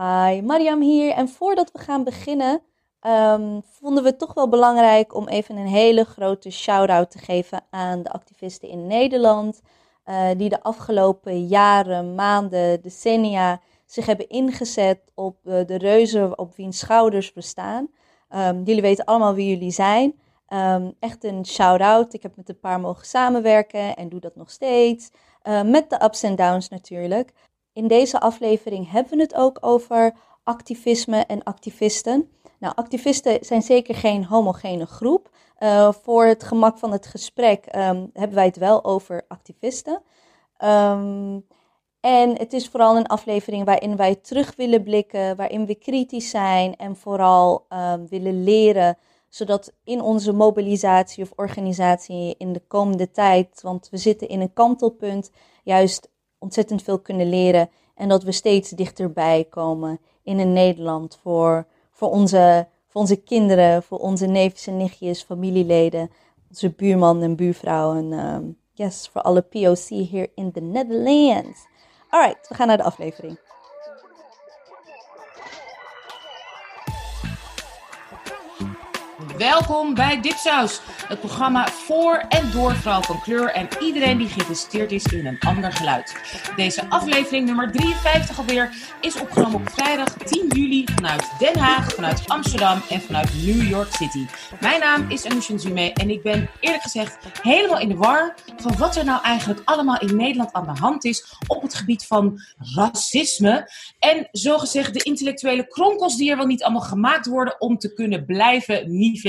Hi, Mariam hier. En voordat we gaan beginnen, vonden we het toch wel belangrijk om even een hele grote shout-out te geven aan de activisten in Nederland. Die de afgelopen jaren, maanden, decennia zich hebben ingezet op de reuzen op wiens schouders we staan. Jullie weten allemaal wie jullie zijn. Echt een shout-out. Ik heb met een paar mogen samenwerken en doe dat nog steeds. Met de ups en downs natuurlijk. In deze aflevering hebben we het ook over activisme en activisten. Nou, activisten zijn zeker geen homogene groep. Voor het gemak van het gesprek hebben wij het wel over activisten. En het is vooral een aflevering waarin wij terug willen blikken, waarin we kritisch zijn en vooral willen leren, zodat in onze mobilisatie of organisatie in de komende tijd, want we zitten in een kantelpunt, juist ontzettend veel kunnen leren en dat we steeds dichterbij komen in een Nederland voor onze kinderen, voor onze neefjes en nichtjes, familieleden, onze buurmannen en buurvrouwen. Yes, voor alle POC hier in the Netherlands. Alright, we gaan naar de aflevering. Welkom bij Dipsaus, het programma voor en door vrouwen van kleur en iedereen die geïnvesteerd is in een ander geluid. Deze aflevering nummer 53 alweer is opgenomen op vrijdag 10 juli vanuit Den Haag, vanuit Amsterdam en vanuit New York City. Mijn naam is Anousha Nzume en ik ben eerlijk gezegd helemaal in de war van wat er nou eigenlijk allemaal in Nederland aan de hand is op het gebied van racisme. En zogezegd de intellectuele kronkels die er wel niet allemaal gemaakt worden om te kunnen blijven nivelleren.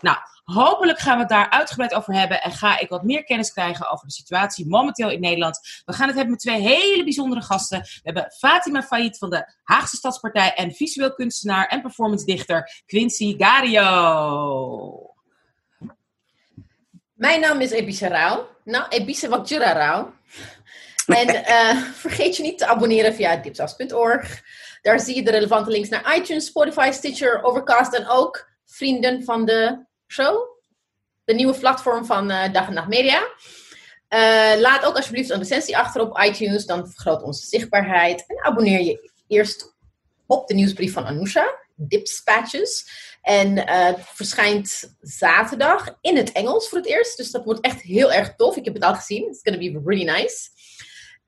Nou, hopelijk gaan we het daar uitgebreid over hebben en ga ik wat meer kennis krijgen over de situatie momenteel in Nederland. We gaan het hebben met twee hele bijzondere gasten. We hebben Fatima Fahit van de Haagse Stadspartij en visueel kunstenaar en performance dichter Quinsy Gario. Mijn naam is Ebise Rao. Nou, Ebise wat Jura Rao. En vergeet je niet te abonneren via dipsaus.org. Daar zie je de relevante links naar iTunes, Spotify, Stitcher, Overcast en ook vrienden van de show. De nieuwe platform van Dag en Nacht Media. Laat ook alsjeblieft een recensie achter op iTunes. Dan vergroot onze zichtbaarheid. En abonneer je eerst op de nieuwsbrief van Anousha. Dipspatches. En het verschijnt zaterdag in het Engels voor het eerst. Dus dat wordt echt heel erg tof. Ik heb het al gezien. It's gonna be really nice.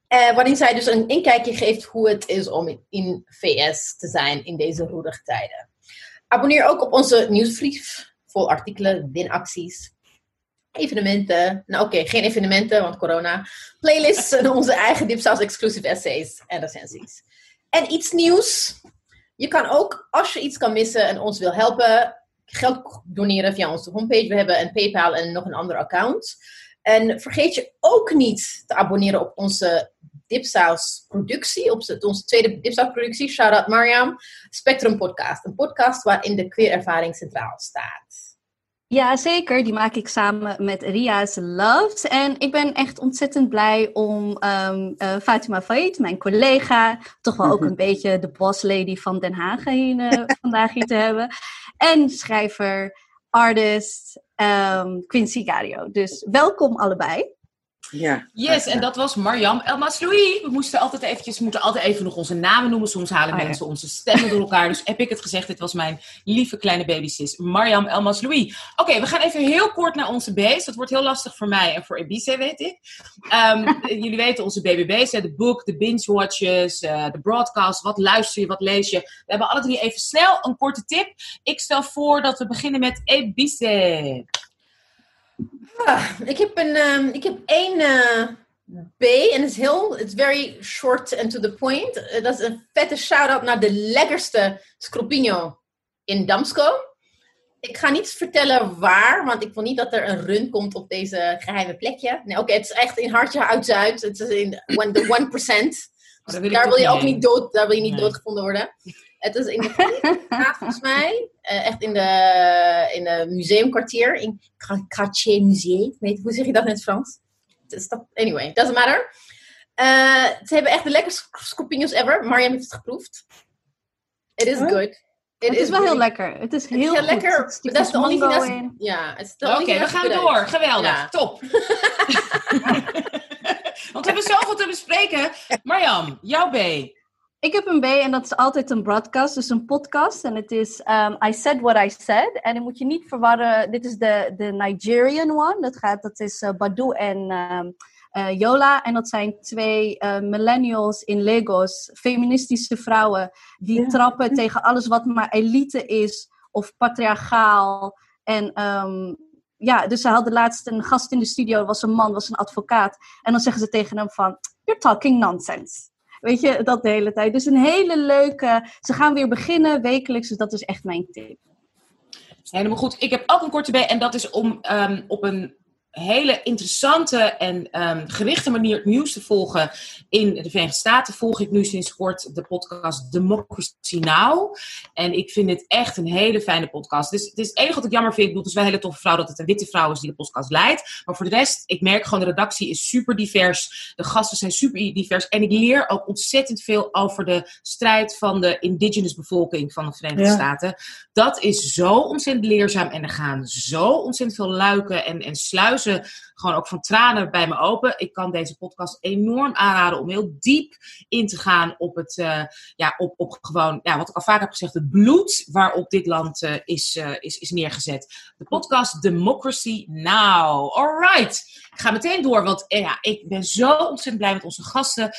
Waarin zij dus een inkijkje geeft hoe het is om in VS te zijn in deze roerige tijden. Abonneer ook op onze nieuwsbrief. Vol artikelen, winacties, evenementen. Nou oké, geen evenementen, want corona. Playlists en onze eigen Dipsaus exclusive essays en recensies. En iets nieuws. Je kan ook, als je iets kan missen en ons wil helpen, geld doneren via onze homepage. We hebben een PayPal en nog een ander account. En vergeet je ook niet te abonneren op onze Dipsaus productie, op onze tweede Dipsaus productie, shout out Mariam, Spectrum Podcast. Een podcast waarin de queerervaring centraal staat. Ja, zeker. Die maak ik samen met Ria's Loves. En ik ben echt ontzettend blij om Fatima Fahit, mijn collega, toch wel ook een beetje de boss lady van Den Haag vandaag hier te hebben. En schrijver, artist, Quinsy Gario. Dus welkom allebei. Ja, yes, en dat was Mariam Elmas-Louis. We moeten altijd even nog onze namen noemen. Soms halen mensen onze stemmen door elkaar. Dus heb ik het gezegd, dit was mijn lieve kleine babysis, Mariam Elmas-Louis. Oké, we gaan even heel kort naar onze B's. Dat wordt heel lastig voor mij en voor Ebise, weet ik. Jullie weten onze BBB's, de boek, de binge-watches, de broadcast. Wat luister je, wat lees je? We hebben alle drie even snel een korte tip. Ik stel voor dat we beginnen met Ebise. Ik heb één B en het is very short and to the point. Dat is een vette shout-out naar de lekkerste scroppino in Damsko. Ik ga niet vertellen waar, want ik wil niet dat er een run komt op deze geheime plekje. Nee, oké, het is echt in Hartje Oud-Zuid. Het is in de 1%. Dus oh, daar wil je niet doodgevonden worden. Het is in de straat volgens mij. Echt in de museumkwartier. In Quartier Musée. Hoe zeg je dat in het Frans? Anyway, doesn't matter. Ze hebben echt de lekkerste scorpions ever. Mariam heeft het geproefd. It is good. Het is wel heel lekker. Het is heel goed. Lekker. Dat is de only thing. Ja, oké, we gaan door. Geweldig. Ja. Top. Want we hebben zoveel te bespreken. Mariam, jouw B. Ik heb een B en dat is altijd een broadcast, dus een podcast. En het is I Said What I Said. En dan moet je niet verwarren, dit is de Nigerian one. Dat is Badu en Yola. En dat zijn twee millennials in Lagos, feministische vrouwen, die trappen tegen alles wat maar elite is of patriarchaal. En dus ze hadden laatst een gast in de studio, was een man, was een advocaat. En dan zeggen ze tegen hem van, you're talking nonsense. Weet je, dat de hele tijd. Dus een hele leuke... Ze gaan weer beginnen wekelijks, dus dat is echt mijn tip. Helemaal goed. Ik heb ook een korte B en dat is om op een hele interessante en gerichte manier het nieuws te volgen. In de Verenigde Staten volg ik nu sinds kort de podcast Democracy Now! En ik vind het echt een hele fijne podcast. Dus het is het enige wat ik jammer vind. Ik bedoel, het is wel een hele toffe vrouw dat het een witte vrouw is die de podcast leidt. Maar voor de rest, ik merk gewoon de redactie is super divers. De gasten zijn super divers. En ik leer ook ontzettend veel over de strijd van de indigenous bevolking van de Verenigde Staten. Dat is zo ontzettend leerzaam. En er gaan zo ontzettend veel luiken en sluizen. Gewoon ook van tranen bij me open. Ik kan deze podcast enorm aanraden om heel diep in te gaan op het, op gewoon, wat ik al vaak heb gezegd, het bloed waarop dit land is neergezet. De podcast Democracy Now! Alright! Ik ga meteen door, want ik ben zo ontzettend blij met onze gasten.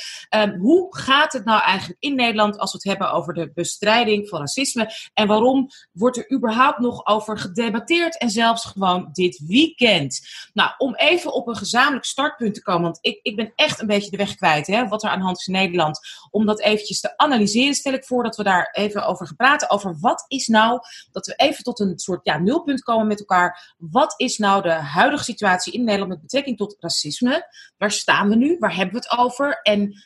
Hoe gaat het nou eigenlijk in Nederland als we het hebben over de bestrijding van racisme? En waarom wordt er überhaupt nog over gedebatteerd? En zelfs gewoon dit weekend. Nou, om even op een gezamenlijk startpunt te komen, want ik ben echt een beetje de weg kwijt, hè, wat er aan de hand is in Nederland. Om dat eventjes te analyseren, stel ik voor dat we daar even over gaan praten. Over wat is nou, dat we even tot een soort nulpunt komen met elkaar. Wat is nou de huidige situatie in Nederland met betrekking tot racisme? Waar staan we nu? Waar hebben we het over? En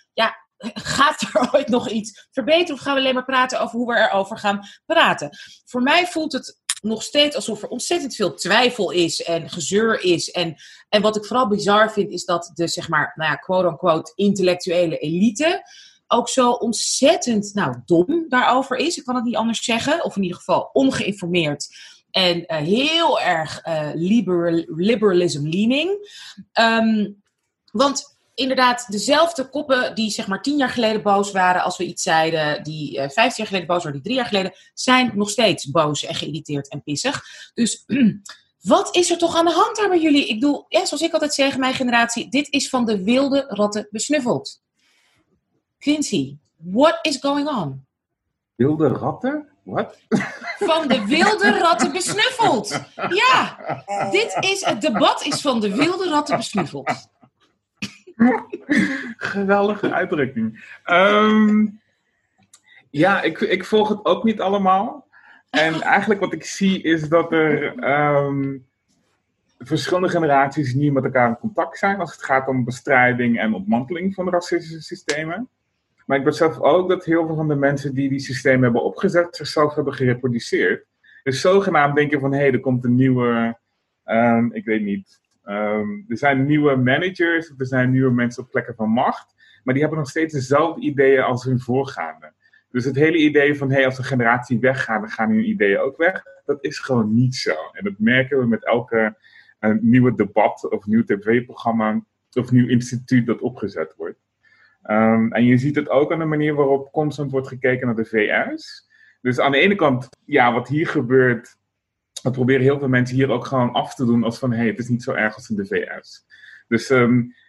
gaat er ooit nog iets verbeteren? Of gaan we alleen maar praten over hoe we erover gaan praten? Voor mij voelt het nog steeds alsof er ontzettend veel twijfel is en gezeur is. En wat ik vooral bizar vind, is dat de, zeg maar, quote-unquote intellectuele elite ook zo ontzettend dom daarover is. Ik kan het niet anders zeggen. Of in ieder geval ongeïnformeerd. En heel erg liberalism-leaning. Want inderdaad, dezelfde koppen die zeg maar 10 jaar geleden boos waren als we iets zeiden, die 15 jaar geleden boos waren, die 3 jaar geleden, zijn nog steeds boos en geïrriteerd en pissig. Dus wat is er toch aan de hand daar bij jullie? Ik bedoel, zoals ik altijd zeg, mijn generatie, dit is van de wilde ratten besnuffeld. Quinsy, what is going on? Wilde ratten? Wat? Van de wilde ratten besnuffeld. Ja, dit is het debat is van de wilde ratten besnuffeld. Geweldige uitdrukking. Ik volg het ook niet allemaal. En eigenlijk wat ik zie is dat er verschillende generaties niet met elkaar in contact zijn als het gaat om bestrijding en ontmanteling van racistische systemen. Maar ik besef ook dat heel veel van de mensen die die systemen hebben opgezet zichzelf hebben gereproduceerd. Dus zogenaamd denken van, er komt een nieuwe, ik weet niet. Er zijn nieuwe managers, er zijn nieuwe mensen op plekken van macht, maar die hebben nog steeds dezelfde ideeën als hun voorgaande. Dus het hele idee van, als een generatie weggaat, dan gaan hun ideeën ook weg, dat is gewoon niet zo. En dat merken we met elke nieuwe debat of nieuw tv-programma of nieuw instituut dat opgezet wordt. En je ziet het ook aan de manier waarop constant wordt gekeken naar de VS. Dus aan de ene kant, wat hier gebeurt, dat proberen heel veel mensen hier ook gewoon af te doen als van, het is niet zo erg als in de VS. Dus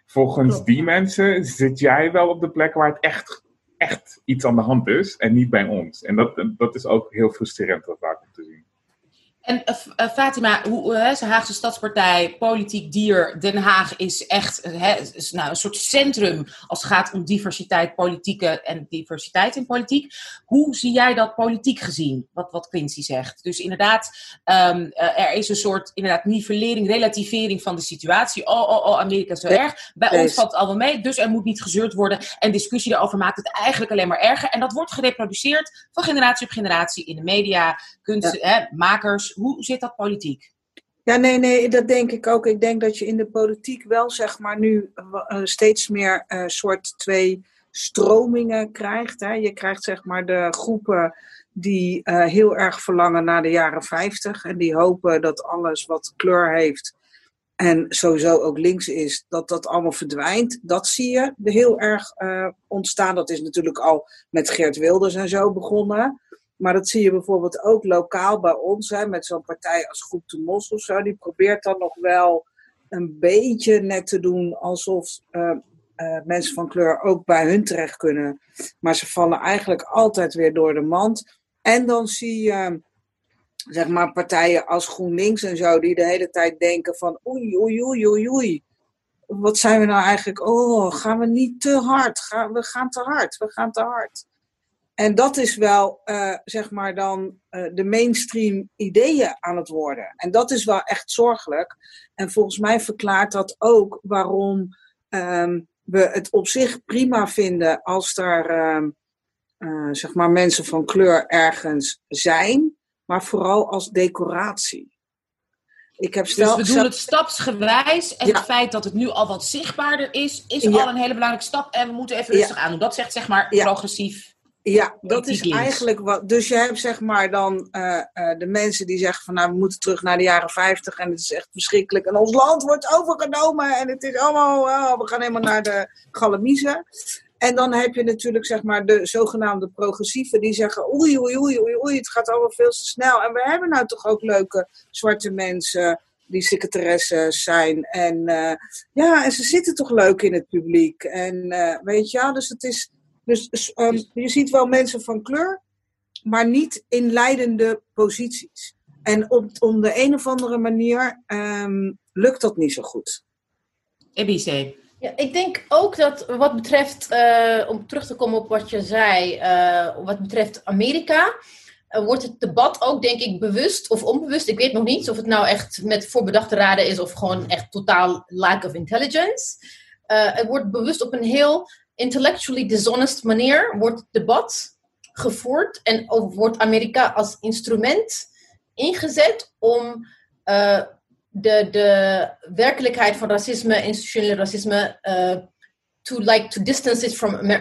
volgens die mensen zit jij wel op de plek waar het echt, echt iets aan de hand is en niet bij ons. En dat is ook heel frustrerend wat vaak om te zien. En Fatima, de Haagse Stadspartij, politiek dier, Den Haag is echt een soort centrum als het gaat om diversiteit, politieke en diversiteit in politiek. Hoe zie jij dat politiek gezien, wat Quinsy zegt? Dus inderdaad, er is een soort nivellering, relativering van de situatie. Amerika is zo erg. Bij ons valt het al wel mee, dus er moet niet gezeurd worden. En discussie daarover maakt het eigenlijk alleen maar erger. En dat wordt gereproduceerd van generatie op generatie in de media, kunst, makers. Hoe zit dat politiek? Ja, nee, dat denk ik ook. Ik denk dat je in de politiek wel, zeg maar, nu steeds meer soort twee stromingen krijgt. Hè. Je krijgt, zeg maar, de groepen die heel erg verlangen naar de jaren 50 en die hopen dat alles wat kleur heeft en sowieso ook links is, dat dat allemaal verdwijnt. Dat zie je heel erg ontstaan. Dat is natuurlijk al met Geert Wilders en zo begonnen. Maar dat zie je bijvoorbeeld ook lokaal bij ons, hè, met zo'n partij als Groep de Mos of zo. Die probeert dan nog wel een beetje net te doen alsof mensen van kleur ook bij hun terecht kunnen. Maar ze vallen eigenlijk altijd weer door de mand. En dan zie je zeg maar partijen als GroenLinks en zo, die de hele tijd denken van oei. Wat zijn we nou eigenlijk? Oh, gaan we niet te hard? We gaan te hard. En dat is wel, zeg maar dan, de mainstream ideeën aan het worden. En dat is wel echt zorgelijk. En volgens mij verklaart dat ook waarom we het op zich prima vinden als er, zeg maar, mensen van kleur ergens zijn. Maar vooral als decoratie. We doen het stapsgewijs. En het feit dat het nu al wat zichtbaarder is, is al een hele belangrijke stap. En we moeten even rustig aan doen. Dat zegt, zeg maar, progressief. Ja, dat is eigenlijk wat. Dus je hebt, zeg maar, dan de mensen die zeggen van, nou, we moeten terug naar de jaren 50 en het is echt verschrikkelijk. En ons land wordt overgenomen en het is allemaal, we gaan helemaal naar de galamiezen. En dan heb je natuurlijk, zeg maar, de zogenaamde progressieven die zeggen, oei, het gaat allemaal veel te snel. En we hebben nou toch ook leuke zwarte mensen die secretaressen zijn. En en ze zitten toch leuk in het publiek. En weet je, dus het is... Dus je ziet wel mensen van kleur, maar niet in leidende posities. En op de een of andere manier lukt dat niet zo goed. Ebise. Ja, ik denk ook dat wat betreft, om terug te komen op wat je zei, wat betreft Amerika, wordt het debat ook, denk ik, bewust of onbewust. Ik weet nog niet of het nou echt met voorbedachte raden is of gewoon echt totaal lack of intelligence. Het wordt bewust op een heel intellectually dishonest manier wordt het debat gevoerd en wordt Amerika als instrument ingezet om de werkelijkheid van racisme, institutioneel racisme, to distance it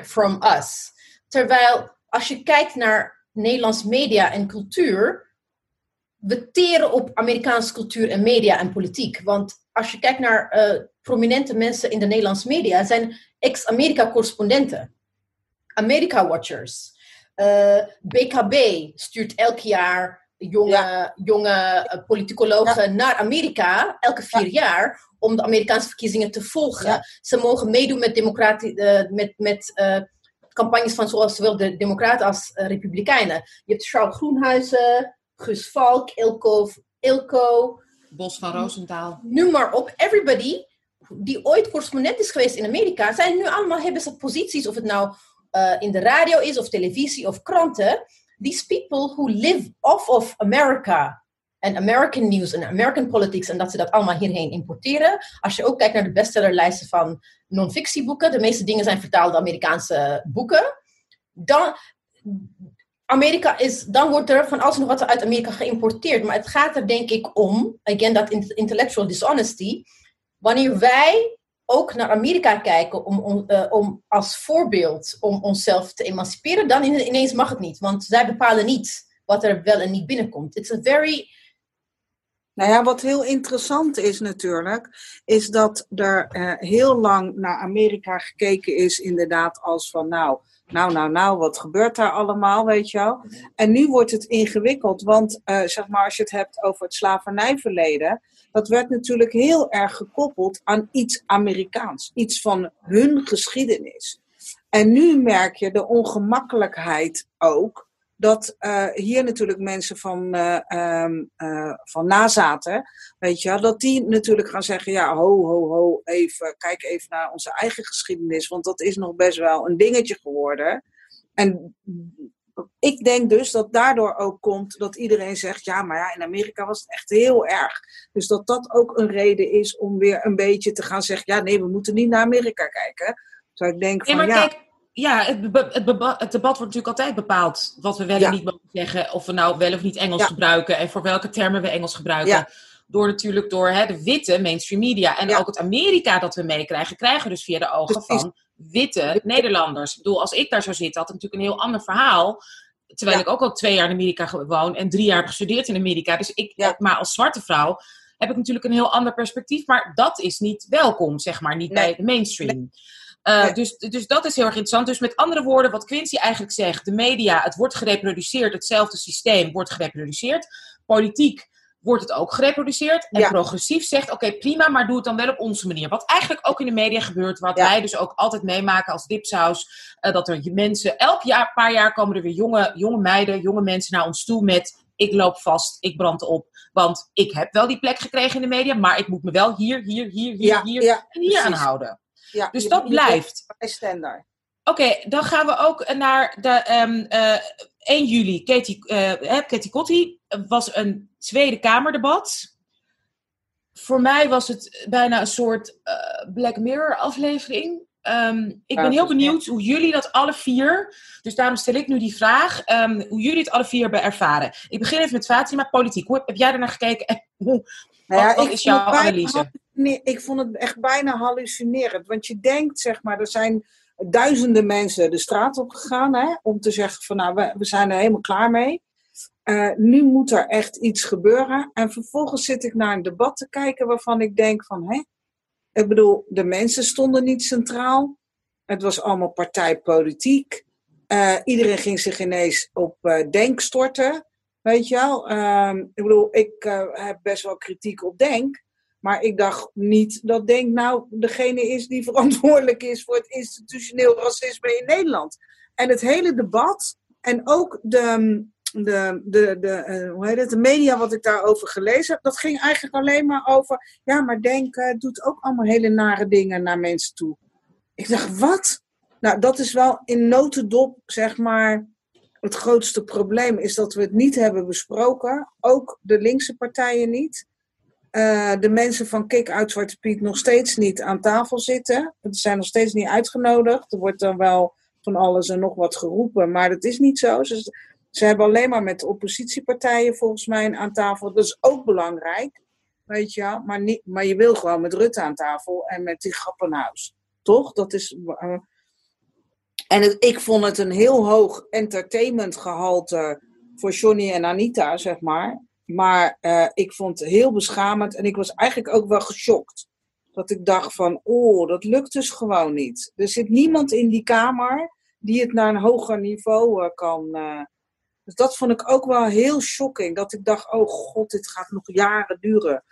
from us. Terwijl als je kijkt naar Nederlands media en cultuur, we teren op Amerikaanse cultuur en media en politiek. Want als je kijkt naar prominente mensen in de Nederlandse media, zijn ex-Amerika-correspondenten, Amerika-watchers. BKB stuurt elk jaar jonge politicologen naar Amerika, elke 4 jaar, om de Amerikaanse verkiezingen te volgen. Ja. Ze mogen meedoen met campagnes van zowel de Democraten als Republikeinen. Je hebt Charles Groenhuizen, Guus Valk, Ilko, Bos van Roosentaal. Nu maar op, everybody die ooit correspondent is geweest in Amerika, zijn nu allemaal, hebben ze posities, of het nou in de radio is, of televisie, of kranten. These people who live off of America, en American news, en American politics, en dat ze dat allemaal hierheen importeren. Als je ook kijkt naar de bestsellerlijsten van non-fictieboeken, de meeste dingen zijn vertaalde Amerikaanse boeken. Dan wordt er van alles en nog wat uit Amerika geïmporteerd. Maar het gaat er, denk ik, om, again, dat intellectual dishonesty. Wanneer wij ook naar Amerika kijken om als voorbeeld om onszelf te emanciperen, dan ineens mag het niet. Want zij bepalen niet wat er wel en niet binnenkomt. It's a very... Nou ja, wat heel interessant is natuurlijk, is dat er heel lang naar Amerika gekeken is, inderdaad, als van nou, wat gebeurt daar allemaal, weet je wel. En nu wordt het ingewikkeld, want zeg maar, als je het hebt over het slavernijverleden, dat werd natuurlijk heel erg gekoppeld aan iets Amerikaans, iets van hun geschiedenis. En nu merk je de ongemakkelijkheid ook, dat hier natuurlijk mensen van nazaten, weet je wel, dat die natuurlijk gaan zeggen, ja, ho, even, kijk even naar onze eigen geschiedenis, want dat is nog best wel een dingetje geworden. En ik denk dus dat daardoor ook komt dat iedereen zegt, ja, maar ja, in Amerika was het echt heel erg. Dus dat dat ook een reden is om weer een beetje te gaan zeggen, ja, nee, we moeten niet naar Amerika kijken. Dus ik denk van, het debat wordt natuurlijk altijd bepaald wat we wel en niet mogen zeggen, of we nou wel of niet Engels gebruiken en voor welke termen we Engels gebruiken. Ja. Door de witte mainstream media en ook het Amerika dat we meekrijgen, krijgen we dus via de ogen van witte Nederlanders. Ik bedoel, als ik daar zou zitten, had ik natuurlijk een heel ander verhaal. Terwijl ik ook al 2 jaar in Amerika woon en 3 jaar heb gestudeerd in Amerika. Dus ik, maar als zwarte vrouw, heb ik natuurlijk een heel ander perspectief. Maar dat is niet welkom, zeg maar. Niet bij de mainstream. Dus dat is heel erg interessant. Dus met andere woorden, wat Quinsy eigenlijk zegt. De media, het wordt gereproduceerd. Hetzelfde systeem wordt gereproduceerd. Politiek wordt het ook gereproduceerd. En progressief zegt, oké, prima, maar doe het dan wel op onze manier. Wat eigenlijk ook in de media gebeurt. Wat wij dus ook altijd meemaken als Dipsaus. Dat er mensen, elk jaar, paar jaar komen er weer jonge meiden, jonge mensen naar ons toe met... Ik loop vast, ik brand op. Want ik heb wel die plek gekregen in de media, maar ik moet me wel hier aan houden. Ja, dus dat blijft. Standaard. Oké, dan gaan we ook naar de 1 juli. Ketikotti was een Tweede Kamerdebat. Voor mij was het bijna een soort Black Mirror aflevering. Ik ben heel benieuwd hoe jullie dat alle vier... Dus daarom stel ik nu die vraag... hoe jullie het alle vier hebben ervaren. Ik begin even met Fatima, politiek. Hoe heb jij daarnaar gekeken? Wat is jouw analyse? Ik vond het echt bijna hallucinerend. Want je denkt, zeg maar... Er zijn duizenden mensen de straat op gegaan... Hè, om te zeggen van... nou, we zijn er helemaal klaar mee. Nu moet er echt iets gebeuren. En vervolgens zit ik naar een debat te kijken... waarvan ik denk van... Hé, ik bedoel, de mensen stonden niet centraal. Het was allemaal partijpolitiek. Iedereen ging zich ineens op Denk storten. Weet je wel? Ik heb best wel kritiek op Denk. Maar ik dacht niet dat Denk nou degene is die verantwoordelijk is... voor het institutioneel racisme in Nederland. En het hele debat en ook de media wat ik daarover gelezen heb, dat ging eigenlijk alleen maar over... Ja, maar Denk doet ook allemaal hele nare dingen naar mensen toe. Ik dacht, wat? Nou, dat is wel in notendop, zeg maar, het grootste probleem is dat we het niet hebben besproken. Ook de linkse partijen niet. De mensen van Kik uit Zwarte Piet nog steeds niet aan tafel zitten. Ze zijn nog steeds niet uitgenodigd. Er wordt dan wel van alles en nog wat geroepen, maar dat is niet zo. Ze hebben alleen maar met de oppositiepartijen volgens mij aan tafel. Dat is ook belangrijk, weet je wel. Maar je wil gewoon met Rutte aan tafel en met die Grappenhuis. Toch? Dat is... ik vond het een heel hoog entertainmentgehalte voor Johnny en Anita, zeg maar. Maar ik vond het heel beschamend en ik was eigenlijk ook wel geschokt. Dat ik dacht van, dat lukt dus gewoon niet. Er zit niemand in die kamer die het naar een hoger niveau kan... Dus dat vond ik ook wel heel shocking. Dat ik dacht, oh god, dit gaat nog jaren duren.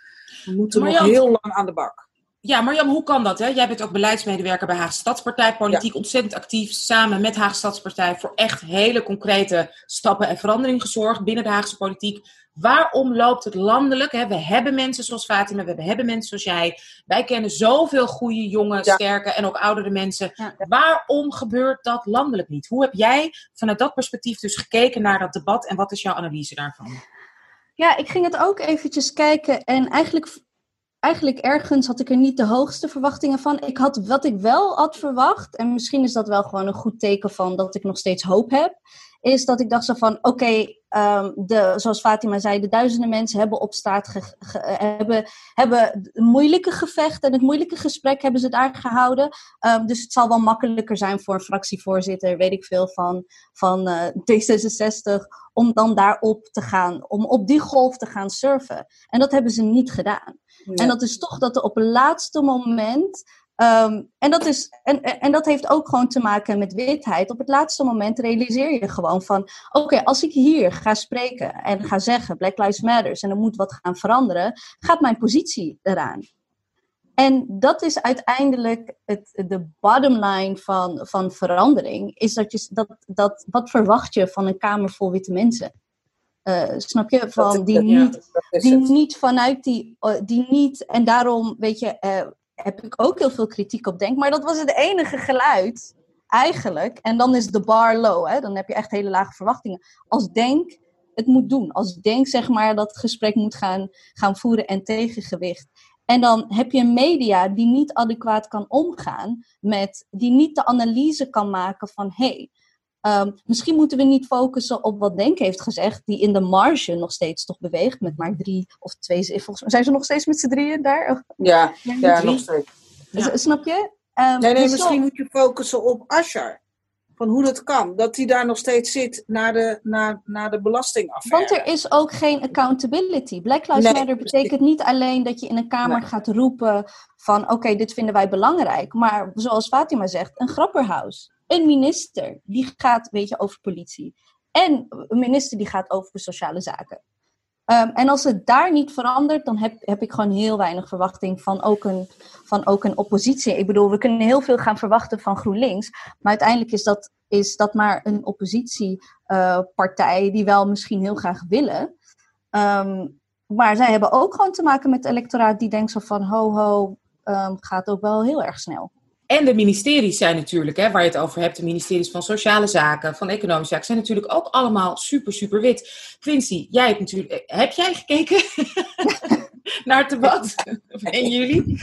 We moeten nog heel lang aan de bak. Ja, Mariam, hoe kan dat? Hè? Jij bent ook beleidsmedewerker bij Haagse Stadspartij. Politiek ontzettend actief. Samen met Haagse Stadspartij voor echt hele concrete stappen en verandering gezorgd binnen de Haagse politiek. Waarom loopt het landelijk? Hè? We hebben mensen zoals Fatima, we hebben mensen zoals jij. Wij kennen zoveel goede, jonge, sterke en ook oudere mensen. Ja. Waarom gebeurt dat landelijk niet? Hoe heb jij vanuit dat perspectief dus gekeken naar dat debat en wat is jouw analyse daarvan? Ja, ik ging het ook eventjes kijken en eigenlijk ergens had ik er niet de hoogste verwachtingen van. Ik had wat ik wel had verwacht, en misschien is dat wel gewoon een goed teken van dat ik nog steeds hoop heb, is dat ik dacht zo van, zoals Fatima zei, de duizenden mensen hebben op straat hebben moeilijke gevecht en het moeilijke gesprek hebben ze daar gehouden. Dus het zal wel makkelijker zijn voor een fractievoorzitter, weet ik veel, van D66, om dan daarop te gaan, om op die golf te gaan surfen. En dat hebben ze niet gedaan. Nee. En dat is toch dat er op het laatste moment... En dat heeft ook gewoon te maken met witheid. Op het laatste moment realiseer je gewoon van... Oké, als ik hier ga spreken en ga zeggen... Black Lives Matter en er moet wat gaan veranderen... gaat mijn positie eraan. En dat is uiteindelijk de bottom line van verandering. Is dat wat verwacht je van een kamer vol witte mensen? Snap je? En daarom, weet je... heb ik ook heel veel kritiek op Denk. Maar dat was het enige geluid, eigenlijk. En dan is de bar low. Hè? Dan heb je echt hele lage verwachtingen. Als Denk het moet doen. Als Denk, zeg maar, dat gesprek moet gaan voeren en tegengewicht. En dan heb je een media die niet adequaat kan omgaan met... die niet de analyse kan maken van... misschien moeten we niet focussen op wat Denk heeft gezegd... die in de marge nog steeds toch beweegt... met maar 3 of 2... Volgens mij zijn ze nog steeds met z'n drieën daar? Ja nog steeds. Ja. Snap je? Nee, misschien moet je focussen op Asscher. Van hoe dat kan. Dat hij daar nog steeds zit na de belastingaffaire. Want er is ook geen accountability. Black Lives Matter betekent niet alleen dat je in een kamer gaat roepen van oké, dit vinden wij belangrijk. Maar zoals Fatima zegt, een grapperhaus. Een minister die gaat over politie. En een minister die gaat over sociale zaken. En als het daar niet verandert, dan heb ik gewoon heel weinig verwachting van ook een oppositie. Ik bedoel, we kunnen heel veel gaan verwachten van GroenLinks. Maar uiteindelijk is dat maar een oppositiepartij die wel misschien heel graag willen. Maar zij hebben ook gewoon te maken met het electoraat die denkt zo van gaat ook wel heel erg snel. En de ministeries zijn natuurlijk, waar je het over hebt, de ministeries van Sociale Zaken, van Economische Zaken, zijn natuurlijk ook allemaal super, super wit. Quinsy, jij hebt natuurlijk... Heb jij gekeken naar het debat? En jullie?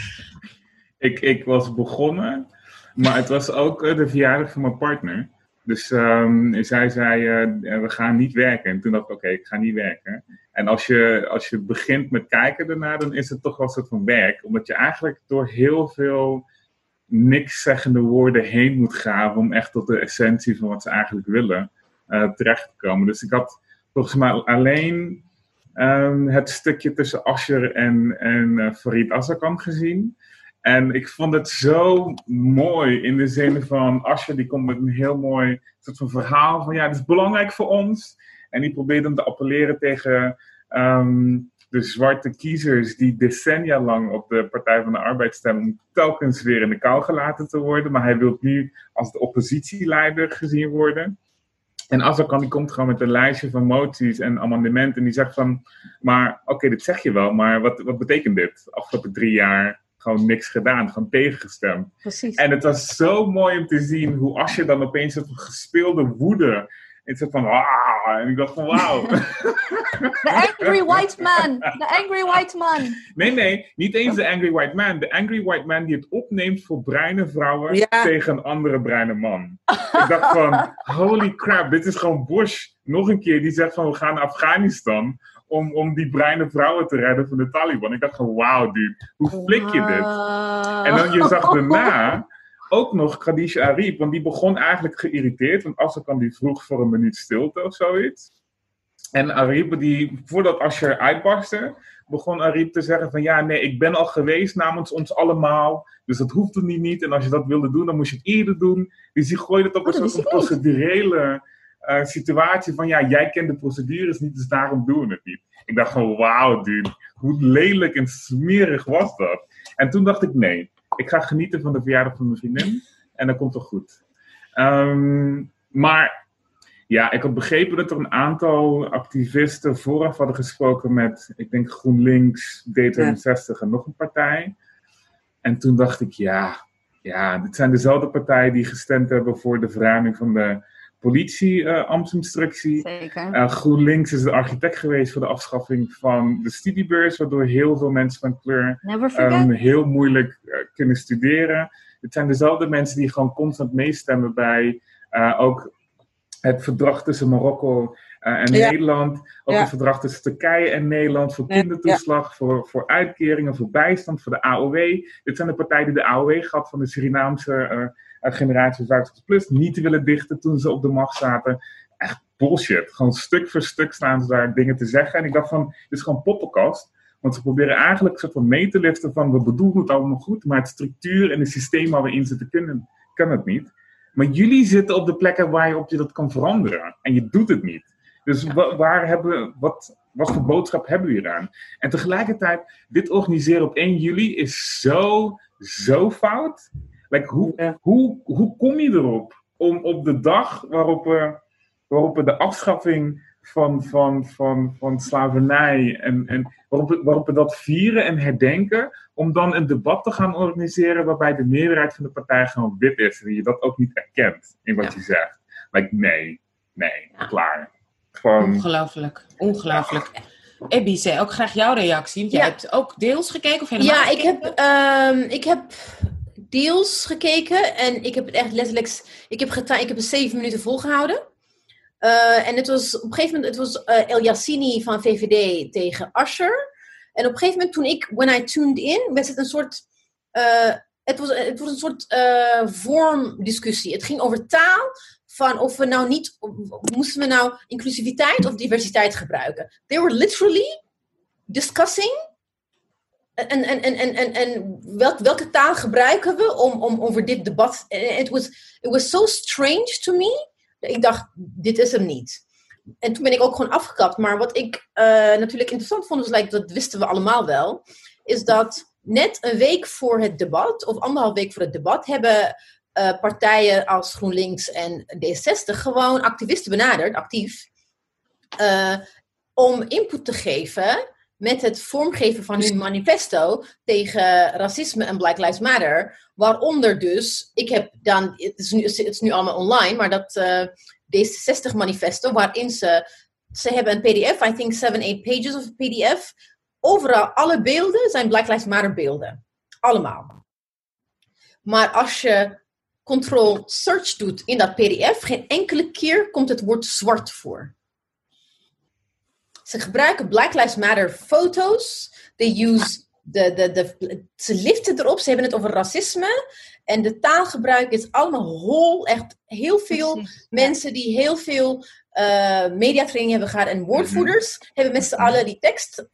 Ik was begonnen, maar het was ook de verjaardag van mijn partner. Dus zij zei, we gaan niet werken. En toen dacht ik, oké, ik ga niet werken. En als je begint met kijken daarna, dan is het toch wel een soort van werk. Omdat je eigenlijk door heel veel niks zeggende woorden heen moet gaan om echt tot de essentie van wat ze eigenlijk willen terecht te komen. Dus ik had volgens mij alleen het stukje tussen Asscher en Farid Azarkan gezien. En ik vond het zo mooi in de zin van Asscher die komt met een heel mooi soort van verhaal van dit is belangrijk voor ons. En die probeert hem te appelleren tegen de zwarte kiezers die decennia lang op de Partij van de Arbeid stemmen om telkens weer in de kou gelaten te worden. Maar hij wil nu als de oppositieleider gezien worden. En Azarkan die komt gewoon met een lijstje van moties en amendementen. En die zegt van, maar oké, dit zeg je wel, maar wat betekent dit? Afgelopen 3 jaar gewoon niks gedaan, gewoon tegengestemd. Precies. En het was zo mooi om te zien hoe als je dan opeens een gespeelde woede... Het zat van, en ik dacht van, wauw. The angry white man. The angry white man. Nee, niet eens de angry white man. De angry white man die het opneemt voor bruine vrouwen tegen een andere bruine man. Ik dacht van, holy crap, dit is gewoon Bush. Nog een keer, die zegt van, we gaan naar Afghanistan om die bruine vrouwen te redden van de Taliban. Ik dacht van, wauw dude, hoe flik je dit? En dan je zag daarna... Ook nog Khadija Ariep, want die begon eigenlijk geïrriteerd. Want Azarkan die vroeg voor een minuut stilte of zoiets. En Ariep, voordat Asscher uitbarstte, begon Ariep te zeggen van... ik ben al geweest namens ons allemaal. Dus dat hoeft er niet. En als je dat wilde doen, dan moest je het eerder doen. Dus die gooide het op een soort procedurele situatie van... jij kent de procedures niet, dus daarom doen we het niet. Ik dacht van, wauw dude, hoe lelijk en smerig was dat? En toen dacht ik, nee... Ik ga genieten van de verjaardag van mijn vriendin. En dat komt toch goed. Maar ik had begrepen dat er een aantal activisten vooraf hadden gesproken met, ik denk GroenLinks, D66 en nog een partij. En toen dacht ik, dit zijn dezelfde partijen die gestemd hebben voor de verruiming van de politie-ambtsinstructie. Zeker. GroenLinks is de architect geweest voor de afschaffing van de studiebeurs, waardoor heel veel mensen van kleur heel moeilijk kunnen studeren. Het zijn dezelfde mensen die gewoon constant meestemmen bij ook het verdrag tussen Marokko en Nederland, ook het verdrag tussen Turkije en Nederland, voor kindertoeslag, voor uitkeringen, voor bijstand, voor de AOW. Dit zijn de partijen die de AOW gehad van de Surinaamse generatie 50 plus, niet te willen dichten toen ze op de macht zaten. Echt bullshit. Gewoon stuk voor stuk staan ze daar dingen te zeggen. En ik dacht van, dit is gewoon poppenkast. Want ze proberen eigenlijk soort van mee te liften van, we bedoelen het allemaal goed, maar het structuur en het systeem waar we in zitten kan het niet. Maar jullie zitten op de plekken waarop je dat kan veranderen. En je doet het niet. Dus wat voor boodschap hebben we hieraan? En tegelijkertijd, dit organiseren op 1 juli is zo fout. Hoe kom je erop om op de dag waarop we de afschaffing van slavernij en waarop we dat vieren en herdenken, om dan een debat te gaan organiseren waarbij de meerderheid van de partij gewoon wit is en je dat ook niet erkent in wat je zegt. Klaar. Gewoon... Ongelooflijk. Ebise, ook graag jouw reactie. Want jij hebt ook deels gekeken of helemaal gekeken? Ik heb deels gekeken en ik heb het echt letterlijk... Ik heb het 7 minuten volgehouden. En het was op een gegeven moment... Het was El Yassini van VVD tegen Asscher. En op een gegeven moment toen when I tuned in, werd het een soort... Het was een soort vormdiscussie. Het ging over taal... van of we nou niet, moesten we nou inclusiviteit of diversiteit gebruiken. They were literally discussing en welke taal gebruiken we om over dit debat. It was so strange to me. Ik dacht, dit is hem niet. En toen ben ik ook gewoon afgekapt. Maar wat ik natuurlijk interessant vond, dus dat wisten we allemaal wel, is dat net een week voor het debat, of anderhalf week voor het debat, hebben partijen als GroenLinks en D66 gewoon activisten benaderd, actief, om input te geven met het vormgeven van hun manifesto tegen racisme en Black Lives Matter. Waaronder dus, ik heb dan, het is nu allemaal online, maar dat D66 manifesto, waarin ze hebben een pdf, I think 7-8 pages of pdf. Overal, alle beelden zijn Black Lives Matter beelden. Allemaal. Maar als je control search doet in dat pdf, geen enkele keer komt het woord zwart voor. Ze gebruiken Black Lives Matter foto's. They use ze liften erop. Ze hebben het over racisme. En de taalgebruik is allemaal hol. Echt heel veel mensen die heel veel mediatraining hebben gehad. En woordvoerders hebben met z'n allen die tekst.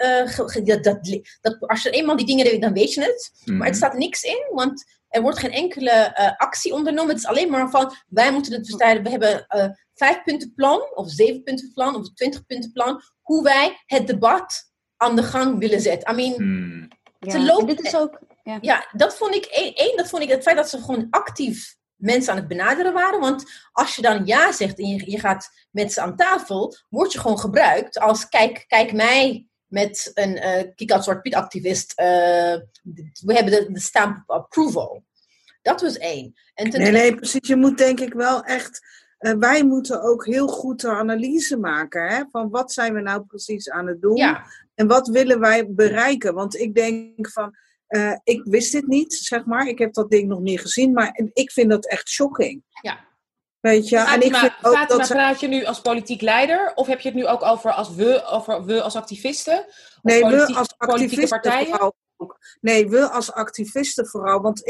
Als je eenmaal die dingen doet, dan weet je het. Maar het staat niks in. Want er wordt geen enkele actie ondernomen. Het is alleen maar van, wij moeten het bestrijden. We hebben 5-puntenplan, of 7-puntenplan, of 20-puntenplan. Hoe wij het debat aan de gang willen zetten. I mean, ze lopen. Dit is ook, ja, dat vond ik het feit dat ze gewoon actief mensen aan het benaderen waren. Want als je dan ja zegt en je gaat met ze aan tafel, word je gewoon gebruikt als kijk mij met een kick-out Zwarte Piet activist. We hebben de stamp of approval. Dat was één. En nee, precies. Je moet denk ik wel echt. Wij moeten ook heel goed de analyse maken, hè, van wat zijn we nou precies aan het doen en wat willen wij bereiken. Want ik denk van, ik wist dit niet, zeg maar. Ik heb dat ding nog niet gezien, maar ik vind dat echt shocking. Ja. Weet je? Fatima, en ik vind ook Fatima, dat praat je nu als politiek leider of heb je het nu ook over we als activisten? Nee, we als activisten vooral. Nee, we als activisten vooral. Want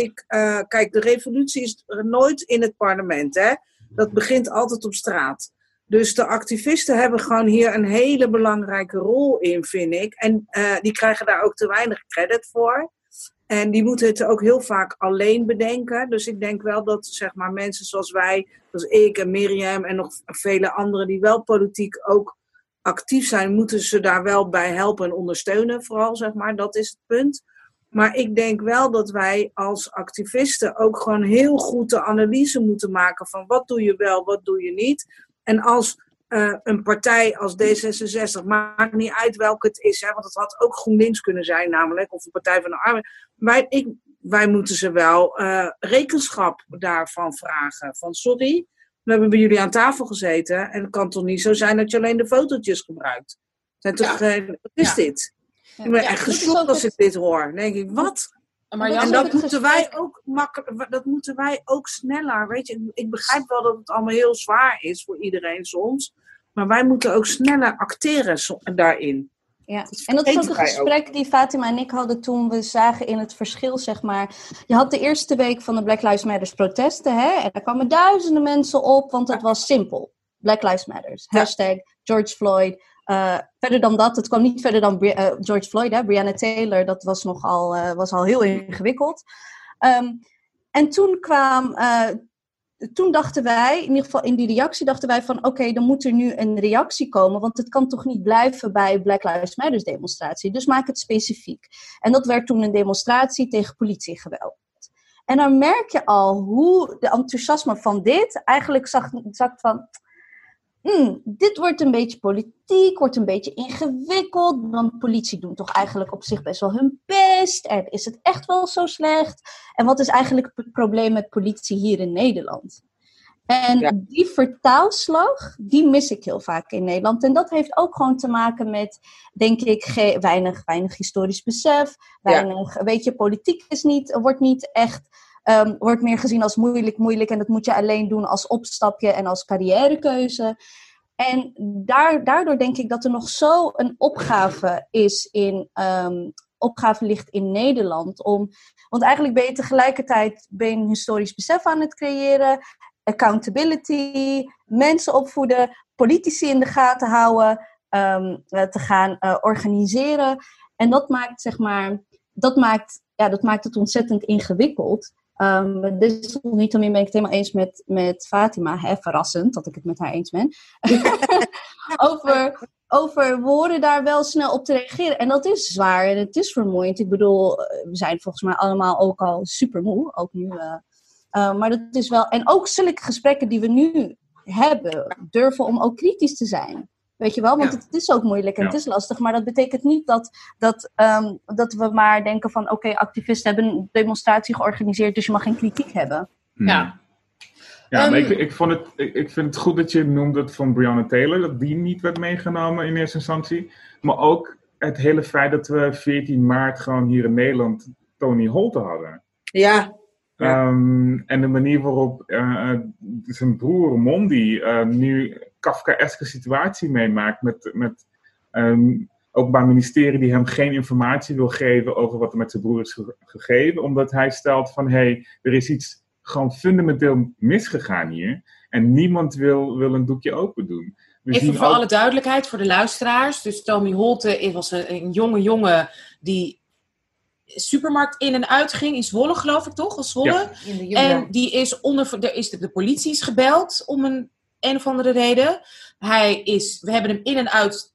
kijk, de revolutie is nooit in het parlement, hè. Dat begint altijd op straat. Dus de activisten hebben gewoon hier een hele belangrijke rol in, vind ik. En die krijgen daar ook te weinig credit voor. En die moeten het ook heel vaak alleen bedenken. Dus ik denk wel dat, zeg maar, mensen zoals wij, zoals ik en Mariam en nog vele anderen die wel politiek ook actief zijn, moeten ze daar wel bij helpen en ondersteunen vooral, zeg maar. Dat is het punt. Maar ik denk wel dat wij als activisten ook gewoon heel goed de analyse moeten maken van wat doe je wel, wat doe je niet. En als een partij als D66, maakt niet uit welke het is, hè, want het had ook GroenLinks kunnen zijn namelijk, of een Partij van de Arbeid. Maar wij moeten ze wel rekenschap daarvan vragen. Van sorry, we hebben bij jullie aan tafel gezeten en het kan toch niet zo zijn dat je alleen de fotootjes gebruikt. Zijn toch, wat is dit? Ja. Ik ben echt geschokt als ik dit hoor. Dan denk ik, wat? Maar en dat moeten wij ook sneller. Weet je? Ik begrijp wel dat het allemaal heel zwaar is voor iedereen soms. Maar wij moeten ook sneller acteren daarin. Ja, en dat is ook een gesprek die Fatima en ik hadden toen we zagen in het verschil, zeg maar. Je had de eerste week van de Black Lives Matter protesten, hè? En daar kwamen duizenden mensen op, want het was simpel. Black Lives Matter. Hashtag George Floyd. Verder dan dat, het kwam niet verder dan George Floyd, hè? Breonna Taylor, dat was nogal was al heel ingewikkeld. En toen kwam, toen dachten wij, in ieder geval in die reactie, dachten wij van oké, dan moet er nu een reactie komen, want het kan toch niet blijven bij Black Lives Matter demonstratie, dus maak het specifiek. En dat werd toen een demonstratie tegen politiegeweld. En dan merk je al hoe de enthousiasme van dit eigenlijk zakt van, dit wordt een beetje politiek, wordt een beetje ingewikkeld, want politie doen toch eigenlijk op zich best wel hun best en is het echt wel zo slecht? En wat is eigenlijk het probleem met politie hier in Nederland? En die vertaalslag, die mis ik heel vaak in Nederland. En dat heeft ook gewoon te maken met, denk ik, weinig historisch besef, weinig, weet je, politiek is niet, wordt niet echt... wordt meer gezien als moeilijk en dat moet je alleen doen als opstapje en als carrièrekeuze. En daardoor denk ik dat er nog zo een opgave is ligt in Nederland. Want eigenlijk ben je tegelijkertijd een historisch besef aan het creëren. accountability, mensen opvoeden, politici in de gaten houden, te gaan organiseren. En dat maakt, zeg maar, dat maakt het ontzettend ingewikkeld. Dus niettemin ben ik het helemaal eens met Fatima. Hè? Verrassend dat ik het met haar eens ben. over woorden daar wel snel op te reageren. En dat is zwaar en het is vermoeiend. Ik bedoel, we zijn volgens mij allemaal ook al super moe. Ook nu. Maar dat is wel... En ook zulke gesprekken die we nu hebben, durven om ook kritisch te zijn. Weet je wel? Want het is ook moeilijk en het is lastig. Maar dat betekent niet dat we maar denken van... Oké, activisten hebben een demonstratie georganiseerd, dus je mag geen kritiek hebben. Ja. Ja, maar ik vind het goed dat je noemde het van Breonna Taylor, dat die niet werd meegenomen in eerste instantie. Maar ook het hele feit dat we 14 maart gewoon hier in Nederland Tomy Holten hadden. Ja. En de manier waarop zijn broer Mondi nu Kafkaeske situatie meemaakt met openbaar ministerie die hem geen informatie wil geven over wat er met zijn broer is gegeven. Omdat hij stelt van, hey, er is iets gewoon fundamenteel misgegaan hier. En niemand wil een doekje open doen. Even voor alle duidelijkheid voor de luisteraars. Dus Tomy Holten was een jonge die supermarkt in en uit ging. In Zwolle, geloof ik toch? Was Zwolle. Ja. En die is de politie is gebeld om een of andere reden. We hebben hem in en uit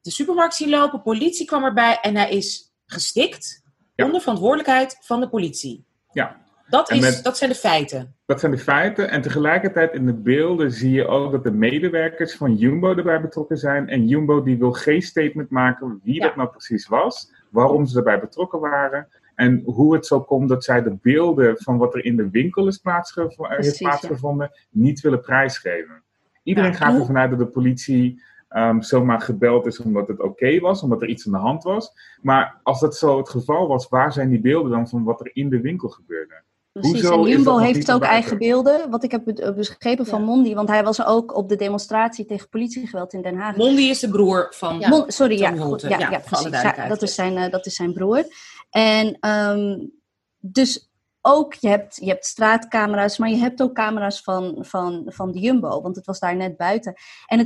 de supermarkt zien lopen. Politie kwam erbij en hij is gestikt. Ja. Onder verantwoordelijkheid van de politie. Ja. Dat zijn de feiten. Dat zijn de feiten. En tegelijkertijd in de beelden zie je ook dat de medewerkers van Jumbo erbij betrokken zijn. En Jumbo die wil geen statement maken wie dat nou precies was. Waarom ze erbij betrokken waren. En hoe het zo komt dat zij de beelden van wat er in de winkel is plaatsgevonden niet willen prijsgeven. Iedereen gaat ervan uit dat de politie zomaar gebeld is omdat het oké was. Omdat er iets aan de hand was. Maar als dat zo het geval was, waar zijn die beelden dan van wat er in de winkel gebeurde? Precies, hoezo en Jumbo heeft ook eigen beelden, wat ik heb begrepen van Mondi. Want hij was ook op de demonstratie tegen politiegeweld in Den Haag. Mondi is de broer van... Ja. Holten. Ja, precies. Dat is zijn broer. En dus ook, je hebt straatcamera's, maar je hebt ook camera's van de Jumbo. Want het was daar net buiten. En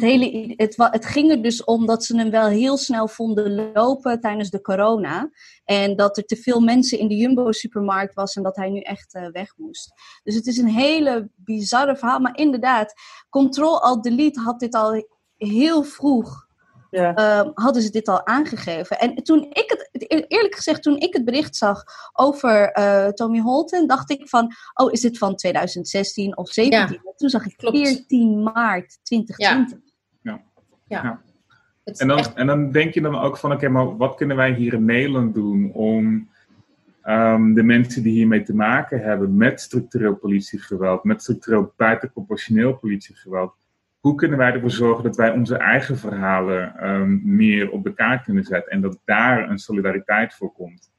het ging er dus om dat ze hem wel heel snel vonden lopen tijdens de corona. En dat er te veel mensen in de Jumbo-supermarkt was en dat hij nu echt weg moest. Dus het is een hele bizarre verhaal. Maar inderdaad, Ctrl-Alt-Delete had dit al heel vroeg. Ja. Hadden ze dit al aangegeven. En toen ik het bericht zag over Tomy Holten, dacht ik van, is dit van 2016 of 17? Ja. Toen zag ik 14 maart 2020. Ja. En dan denk je dan ook van, oké, maar wat kunnen wij hier in Nederland doen om de mensen die hiermee te maken hebben met structureel politiegeweld, met structureel buitenproportioneel politiegeweld, hoe kunnen wij ervoor zorgen dat wij onze eigen verhalen meer op de kaart kunnen zetten en dat daar een solidariteit voor komt?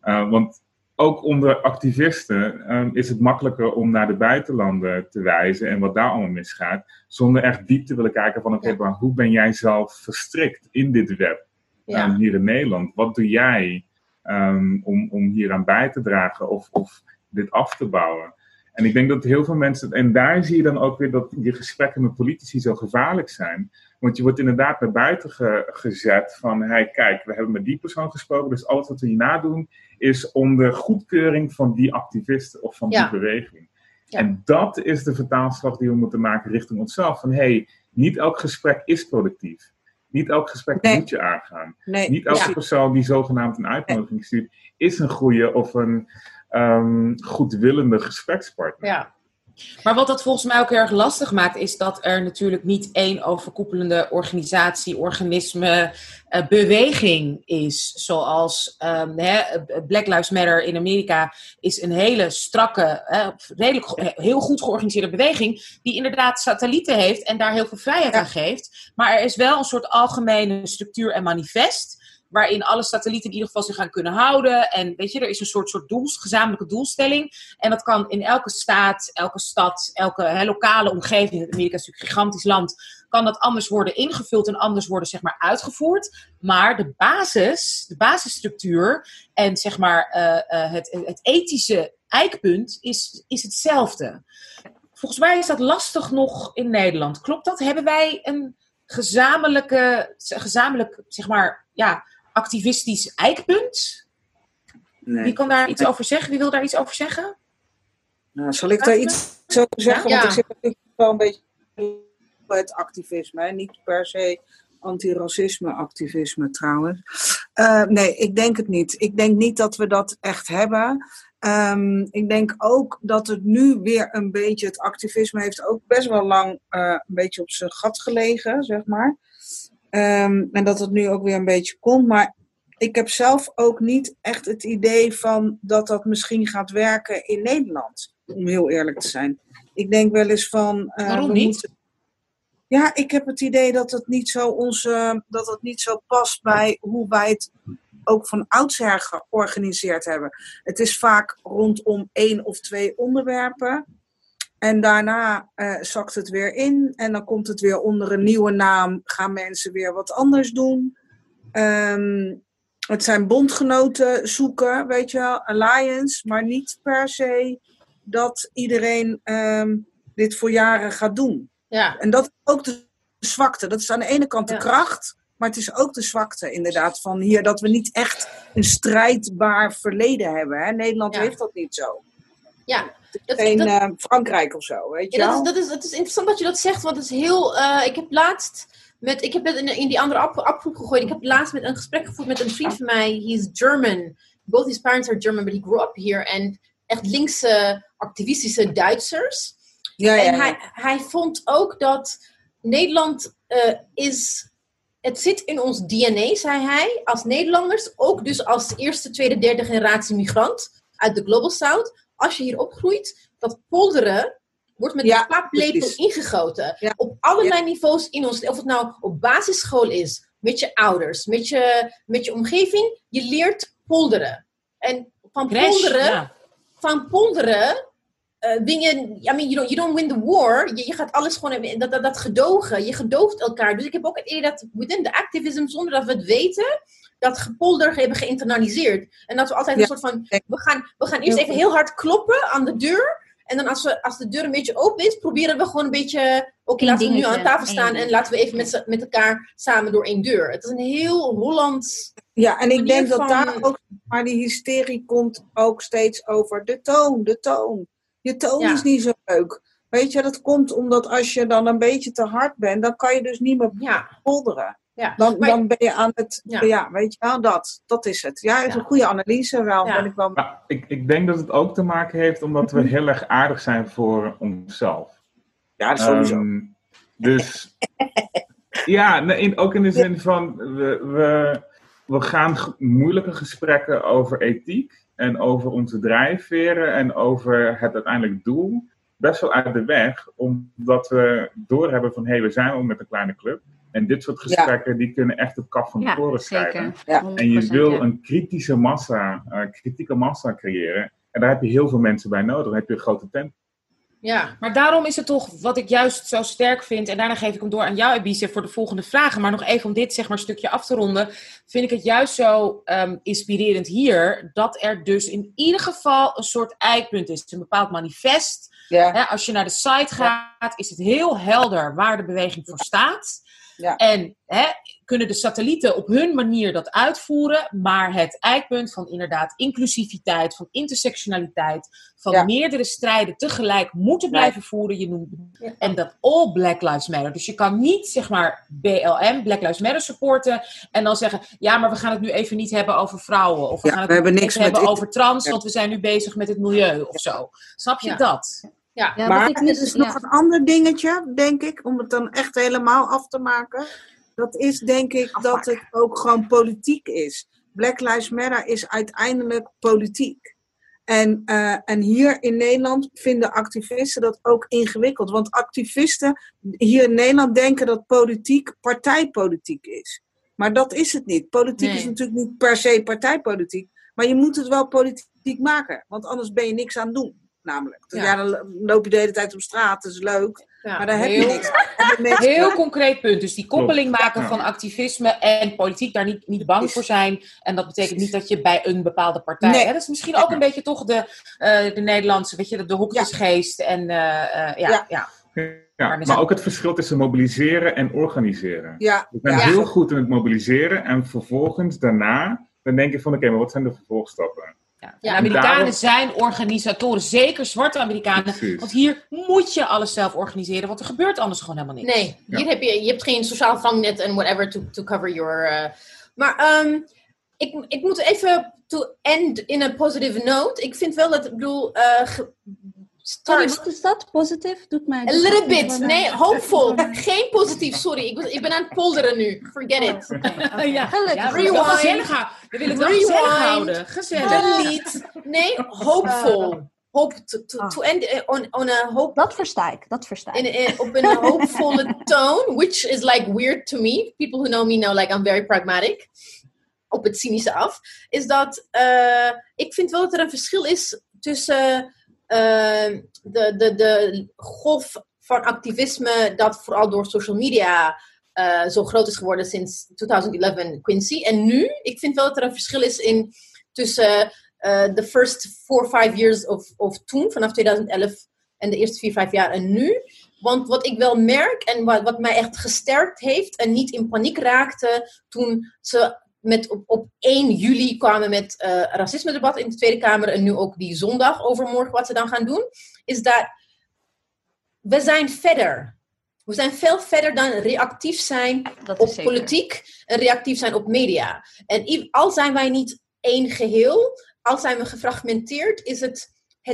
Want ook onder activisten is het makkelijker om naar de buitenlanden te wijzen en wat daar allemaal misgaat, zonder echt diep te willen kijken van maar hoe ben jij zelf verstrikt in dit web hier in Nederland? Wat doe jij om hieraan bij te dragen of dit af te bouwen? En ik denk dat heel veel mensen... En daar zie je dan ook weer dat die gesprekken met politici zo gevaarlijk zijn. Want je wordt inderdaad naar buiten gezet van... Kijk, we hebben met die persoon gesproken. Dus alles wat we hierna doen is onder goedkeuring van die activisten of van die beweging. Ja. En dat is de vertaalslag die we moeten maken richting onszelf. Van niet elk gesprek is productief. Niet elk gesprek moet je aangaan. Nee. Niet elke persoon die zogenaamd een uitnodiging stuurt... is een goede of een... goedwillende gesprekspartner. Ja. Maar wat dat volgens mij ook heel erg lastig maakt, is dat er natuurlijk niet één overkoepelende organisatie, organisme, beweging is. Zoals Black Lives Matter in Amerika is een hele strakke, heel goed georganiseerde beweging, die inderdaad satellieten heeft en daar heel veel vrijheid aan geeft. Maar er is wel een soort algemene structuur en manifest, waarin alle satellieten in ieder geval zich aan kunnen houden. En weet je, er is een soort gezamenlijke doelstelling. En dat kan in elke staat, elke stad, elke lokale omgeving. Amerika is natuurlijk een gigantisch land. Kan dat anders worden ingevuld en anders worden uitgevoerd. Maar de basisstructuur en het ethische eikpunt is hetzelfde. Volgens mij is dat lastig nog in Nederland. Klopt dat? Hebben wij een gezamenlijk, zeg maar, ja, activistisch eikpunt? Nee. Wie kan daar iets over zeggen? Wie wil daar iets over zeggen? Nou, zal ik daar iets over zeggen? Ja. Want ik zit natuurlijk wel een beetje op het activisme. Hè? Niet per se antiracisme-activisme trouwens. Nee, ik denk het niet. Ik denk niet dat we dat echt hebben. Ik denk ook dat het nu weer een beetje... Het activisme heeft ook best wel lang een beetje op zijn gat gelegen, zeg maar. En dat het nu ook weer een beetje komt. Maar ik heb zelf ook niet echt het idee van dat dat misschien gaat werken in Nederland. Om heel eerlijk te zijn. Ik denk wel eens van... Waarom niet? Ja, ik heb het idee dat het niet zo dat het niet zo past bij hoe wij het ook van oudsher georganiseerd hebben. Het is vaak rondom 1 of 2 onderwerpen. En daarna zakt het weer in. En dan komt het weer onder een nieuwe naam. Gaan mensen weer wat anders doen. Het zijn bondgenoten zoeken, weet je wel. Alliance, maar niet per se dat iedereen dit voor jaren gaat doen. Ja. En dat is ook de zwakte. Dat is aan de ene kant de kracht, maar het is ook de zwakte inderdaad van hier dat we niet echt een strijdbaar verleden hebben. Hè? Nederland heeft dat niet zo. Ja. Geen Frankrijk of zo, weet je wel? Dat is interessant dat je dat zegt, want het is heel... Ik heb in die andere appgroep gegooid. Ik heb laatst met een gesprek gevoerd met een vriend van mij. He is German. Both his parents are German, but he grew up here. En echt linkse, activistische Duitsers. Ja, ja, ja. En hij vond ook dat Nederland het zit in ons DNA, zei hij, als Nederlanders, ook dus als eerste, tweede, derde generatie migrant uit de Global South. Als je hier opgroeit, dat polderen wordt met een paplepel ingegoten. Ja. Op allerlei niveaus in ons, of het nou op basisschool is, met je ouders, met je omgeving, je leert polderen. En van polderen... you don't win the war. Je gaat alles gewoon... Dat gedogen. Je gedooft elkaar. Dus ik heb ook het idee dat within the activism, zonder dat we het weten, dat gepolder hebben geïnternaliseerd. En dat we altijd een soort van... We gaan eerst even heel hard kloppen aan de deur. En dan als de deur een beetje open is, proberen we gewoon een beetje... Oké, laten we nu aan tafel staan en laten we even met elkaar samen door één deur. Het is een heel Hollands... Ja, en ik denk dat daar ook... Maar die hysterie komt ook steeds over de toon. Je toon is niet zo leuk. Weet je, dat komt omdat als je dan een beetje te hard bent, dan kan je dus niet meer polderen. Ja. Dan ben je aan het... Ja, weet je wel, dat is het. Ja, is een goede analyse wel. Ja. Ja, ik denk dat het ook te maken heeft omdat we heel erg aardig zijn voor onszelf. Ja, sowieso. Dus, ook in de zin van, we gaan moeilijke gesprekken over ethiek. En over onze drijfveren en over het uiteindelijk doel best wel uit de weg. Omdat we doorhebben van, we zijn al met een kleine club. En dit soort gesprekken, die kunnen echt het kaf van de toren schrijven. Ja. En je wil een kritieke massa creëren. En daar heb je heel veel mensen bij nodig. Dan heb je een grote tent. Ja, maar daarom is het toch wat ik juist zo sterk vind. En daarna geef ik hem door aan jou, Ebise, voor de volgende vragen. Maar nog even om dit, zeg maar, stukje af te ronden. Vind ik het juist zo inspirerend hier. Dat er dus in ieder geval een soort eikpunt is. Een bepaald manifest. Ja. Hè, als je naar de site gaat, is het heel helder waar de beweging voor staat. Ja. En kunnen de satellieten op hun manier dat uitvoeren, maar het eikpunt van inderdaad inclusiviteit, van intersectionaliteit, van meerdere strijden tegelijk moeten blijven voeren. Je noemt, en dat all Black Lives Matter. Dus je kan niet, zeg maar, BLM, Black Lives Matter supporten en dan zeggen, ja, maar we gaan het nu even niet hebben over vrouwen. Of we gaan het niet hebben over trans, want we zijn nu bezig met het milieu of zo. Snap je dat? Ja, maar het is nog een ander dingetje, denk ik, om het dan echt helemaal af te maken. Dat is, denk ik, dat het ook gewoon politiek is. Black Lives Matter is uiteindelijk politiek. En hier in Nederland vinden activisten dat ook ingewikkeld. Want activisten hier in Nederland denken dat politiek partijpolitiek is. Maar dat is het niet. Politiek is natuurlijk niet per se partijpolitiek. Maar je moet het wel politiek maken. Want anders ben je niks aan het doen. Namelijk. Dus dan loop je de hele tijd op straat, dat is leuk. Ja, maar daar heb je niks aan. Heel concreet punt. Dus die koppeling maken van activisme en politiek, daar niet bang voor zijn. En dat betekent niet dat je bij een bepaalde partij... Nee. Hè, dat is misschien ook een beetje toch de Nederlandse, weet je, de hokjesgeest. En, maar ook het verschil tussen mobiliseren en organiseren. Ja. We zijn heel goed in het mobiliseren en vervolgens daarna, dan denk je van oké, maar wat zijn de vervolgstappen? Ja. Ja, Amerikanen zijn organisatoren, zeker zwarte Amerikanen. Precies. Want hier moet je alles zelf organiseren, want er gebeurt anders gewoon helemaal niks. Nee, hier heb je hebt geen sociaal vangnet en whatever to cover your... Maar ik moet even to end in a positive note. Ik vind wel dat, ik bedoel... Sorry, wat is dat? Positief? Doet mij... A little bit. Nee, hoopvol. Geen positief, sorry. Ik ben aan het polderen nu. Forget it. Ja, gelukkig. Rewind. We willen het wel gezellig houden. Delete. Nee, hoopvol. Hope to end on a hope... Dat versta ik. Op een hoopvolle toon, which is like weird to me. People who know me know like I'm very pragmatic. Op het cynische af. Is dat... ik vind wel dat er een verschil is tussen... de golf van activisme dat vooral door social media zo groot is geworden sinds 2011, Quinsy. En nu, ik vind wel dat er een verschil is tussen de first 4-5 years of toen, vanaf 2011 en de eerste 4-5 jaar en nu. Want wat ik wel merk en wat mij echt gesterkt heeft en niet in paniek raakte toen ze... op 1 juli kwamen met racisme-debat in de Tweede Kamer... en nu ook die zondag overmorgen wat ze dan gaan doen... is dat we zijn verder. We zijn veel verder dan reactief zijn op politiek... en reactief zijn op media. En al zijn wij niet één geheel, al zijn we gefragmenteerd... is het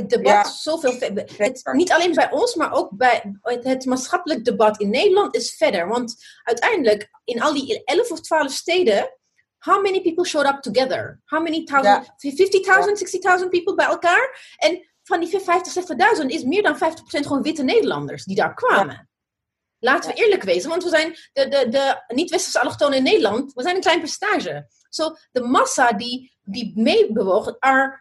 debat zoveel verder. Niet alleen bij ons, maar ook bij het maatschappelijk debat in Nederland is verder. Want uiteindelijk in al die 11 of 12 steden... How many people showed up together? How many thousand? 50,000, 60,000 people bij elkaar? En van die 50,000, 60,000 is meer dan 50% gewoon witte Nederlanders die daar kwamen. Ja. Laten we eerlijk wezen, want we zijn de niet-westerse allochtonen in Nederland, we zijn een klein percentage. So, de massa die meebewogen are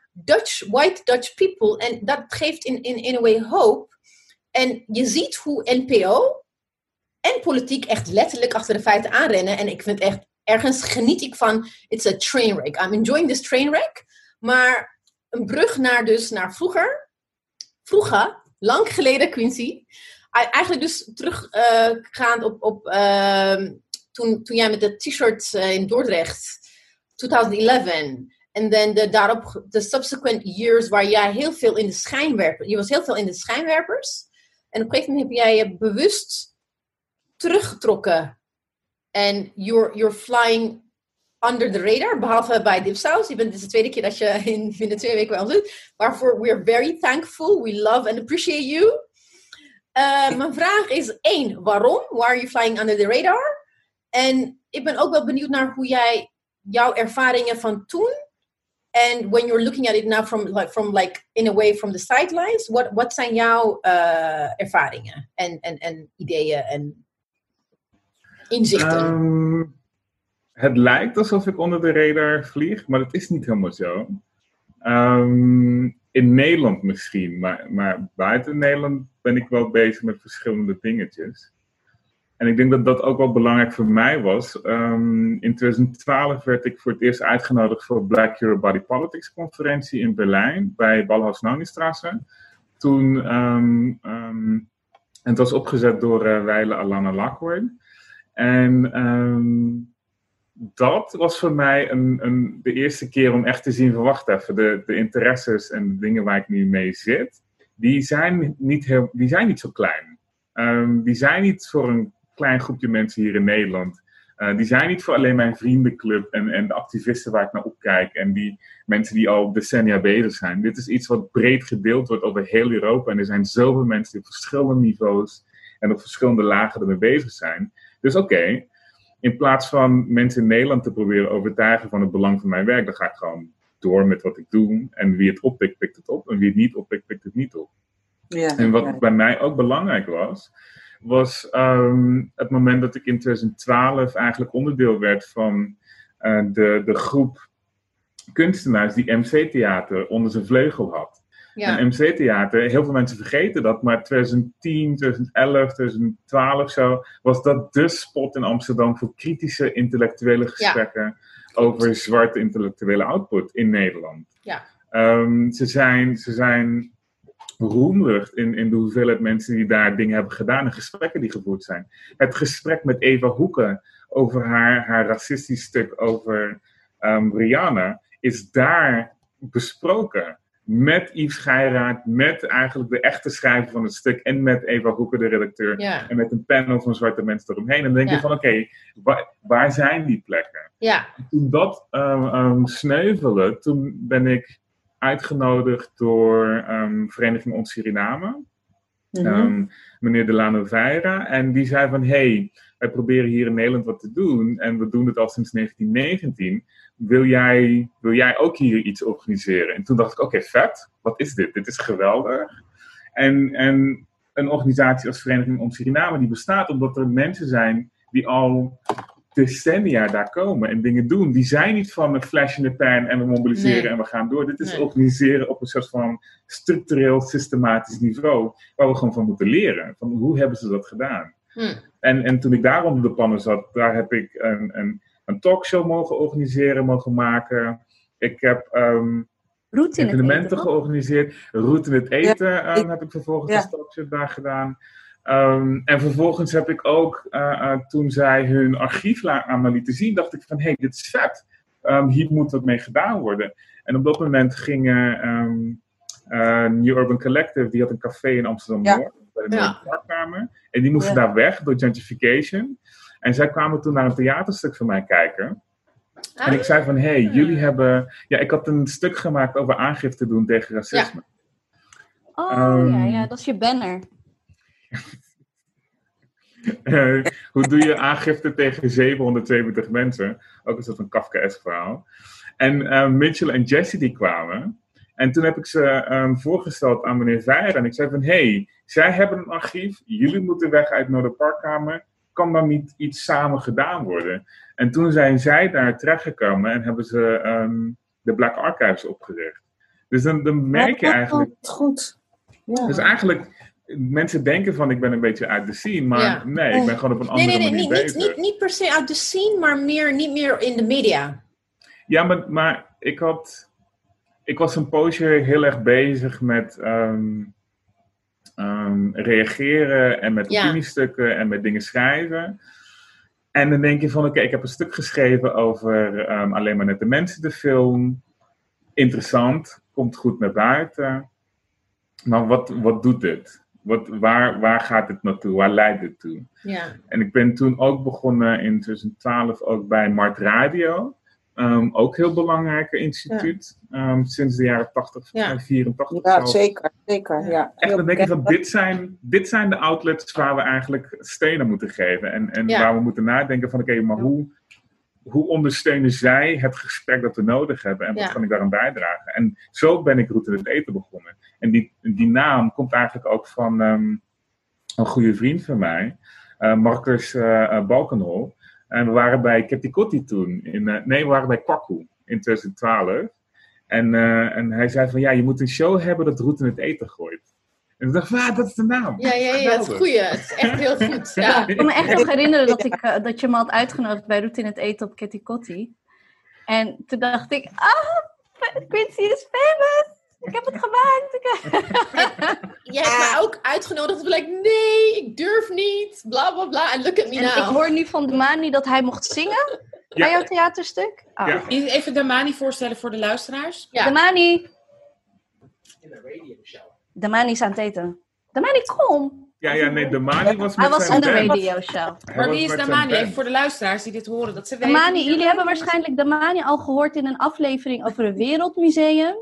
white Dutch people. En dat geeft in a way hoop. En je ziet hoe NPO en politiek echt letterlijk achter de feiten aanrennen. En ik vind echt... Ergens geniet ik van, it's a train wreck. I'm enjoying this train wreck. Maar een brug naar vroeger. Vroeger, lang geleden, Quinsy. Eigenlijk dus teruggaand op toen jij met dat t-shirt in Dordrecht, 2011. En dan daarop de subsequent years waar jij heel veel in de schijnwerpers. Je was heel veel in de schijnwerpers. En op een gegeven moment heb jij je bewust teruggetrokken. En you're flying under the radar, behalve bij Dipsaus. Dit is de tweede keer dat je in binnen 2 weken bij ons doet. Waarvoor we're very thankful. We love and appreciate you. Mijn vraag is 1, waarom? Why are you flying under the radar? En ik ben ook wel benieuwd naar hoe jij jouw ervaringen van toen... And when you're looking at it now from in a way from the sidelines... Wat zijn jouw ervaringen en ideeën en... inzichten? Het lijkt alsof ik onder de radar vlieg, maar dat is niet helemaal zo. In Nederland misschien, maar buiten Nederland ben ik wel bezig met verschillende dingetjes. En ik denk dat dat ook wel belangrijk voor mij was. In 2012 werd ik voor het eerst uitgenodigd voor Black Your Body Politics conferentie in Berlijn, bij Ballhaus-Nonistrasse. Toen, het was opgezet door Weile Alana Lakhorn. En dat was voor mij de eerste keer om echt te zien van wacht even, de interesses en de dingen waar ik nu mee zit, die zijn niet zo klein. Die zijn niet voor een klein groepje mensen hier in Nederland. Die zijn niet voor alleen mijn vriendenclub en de activisten waar ik naar opkijk en die mensen die al decennia bezig zijn. Dit is iets wat breed gedeeld wordt over heel Europa en er zijn zoveel mensen die op verschillende niveaus en op verschillende lagen ermee bezig zijn. Dus oké, in plaats van mensen in Nederland te proberen overtuigen van het belang van mijn werk, dan ga ik gewoon door met wat ik doe. En wie het oppikt, pikt het op. En wie het niet oppikt, pikt het niet op. Ja, en wat bij mij ook belangrijk was het moment dat ik in 2012 eigenlijk onderdeel werd van de groep kunstenaars die MC Theater onder zijn vleugel had. Ja. En MC Theater, heel veel mensen vergeten dat, maar 2010, 2011, 2012 zo, was dat de spot in Amsterdam voor kritische intellectuele gesprekken over zwarte intellectuele output in Nederland. Ja. Ze zijn beroemd in de hoeveelheid mensen die daar dingen hebben gedaan en gesprekken die gevoerd zijn. Het gesprek met Eva Hoeken over haar racistisch stuk over Rihanna is daar besproken. Met Yves Geiraat, met eigenlijk de echte schrijver van het stuk en met Eva Hoeken, de redacteur. Ja. En met een panel van zwarte mensen eromheen. En dan denk je van, oké, waar zijn die plekken? Ja. Toen dat sneuvelde, toen ben ik uitgenodigd door Vereniging Ons Suriname. Mm-hmm. Meneer De Lano Veira. En die zei van, hey, wij proberen hier in Nederland wat te doen. En we doen het al sinds 1919. Wil jij ook hier iets organiseren? En toen dacht ik, oké, vet. Wat is dit? Dit is geweldig. En een organisatie als Vereniging Om Suriname, die bestaat omdat er mensen zijn die al decennia daar komen en dingen doen. Die zijn niet van een flash in de pan en we mobiliseren en we gaan door. Dit is organiseren op een soort van structureel, systematisch niveau waar we gewoon van moeten leren. Van hoe hebben ze dat gedaan? En toen ik daar onder de pannen zat, daar heb ik een talkshow mogen organiseren, mogen maken. Ik heb evenementen georganiseerd. Roet in het Eten heb ik vervolgens als talkshow daar gedaan. En vervolgens heb ik ook, toen zij hun archief aan me lieten zien, dacht ik van, hey, dit is vet. Hier moet wat mee gedaan worden. En op dat moment ging New Urban Collective, die had een café in Amsterdam-Noord, bij de Parkkamer. En die moesten daar weg door gentrification. En zij kwamen toen naar een theaterstuk van mij kijken. En ik zei van, hey, jullie hebben... Ja, ik had een stuk gemaakt over aangifte doen tegen racisme. Ja. Oh, dat is je banner. Hoe doe je aangifte tegen 770 mensen? Ook is dat een Kafkaesk verhaal. En Mitchell en Jesse die kwamen. En toen heb ik ze voorgesteld aan meneer Veijer. En ik zei van, hey, zij hebben een archief. Jullie moeten weg uit Noorderparkkamer. Kan dan niet iets samen gedaan worden? En toen zijn zij daar terechtgekomen en hebben ze de Black Archives opgericht. Dus dan merk je eigenlijk... Goed. Ja. Dus eigenlijk, mensen denken van ik ben een beetje uit de scene, maar nee, ik ben gewoon op een andere manier bezig. Niet per se uit de scene, maar meer niet meer in de media. Ja, maar ik was een poosje heel erg bezig met... reageren en met opiniestukken en met dingen schrijven. En dan denk je van, oké, ik heb een stuk geschreven over alleen maar nette mensen, de film. Interessant, komt goed naar buiten. Maar wat doet dit? Waar gaat dit naartoe? Waar leidt dit toe? Ja. En ik ben toen ook begonnen in 2012 ook bij Mart Radio. Ook heel belangrijk instituut. Ja. Sinds de jaren 80, 84. Ja, zeker. Ja. Echt, dan denk ik van, dit zijn de outlets waar we eigenlijk stenen moeten geven. En waar we moeten nadenken van, oké, maar hoe ondersteunen zij het gesprek dat we nodig hebben? En wat kan ik daaraan bijdragen? En zo ben ik Roet in het Eten begonnen. En die naam komt eigenlijk ook van een goede vriend van mij. Marcus Balkenhol. En we waren bij Ketikotti toen. We waren bij Kwaku in 2012. En hij zei van, ja, je moet een show hebben dat Roet in het Eten gooit. En ik dacht, dat is de naam. Ja, dat is goeie. Het is echt heel goed. Ja. Ik kan me echt nog herinneren dat je me had uitgenodigd bij Roet in het Eten op Ketikotti. En toen dacht ik, Quinsy is famous. Ik heb het gemaakt. Jij hebt mij ook uitgenodigd. Toen ik nee, ik durf niet. Bla, bla, bla. En look at me now. Ik hoor nu van Damani dat hij mocht zingen bij jouw theaterstuk. Oh. Ja. Even Damani voorstellen voor de luisteraars. Ja. Damani. In de radio show. Damani is aan het eten. Damani, kom. Ja, nee, Damani was met zijn band. Hij was aan de radio show. Maar wie is Damani? Even voor de luisteraars die dit horen. Dat ze weten. Damani, jullie hebben waarschijnlijk Damani al gehoord in een aflevering over een wereldmuseum.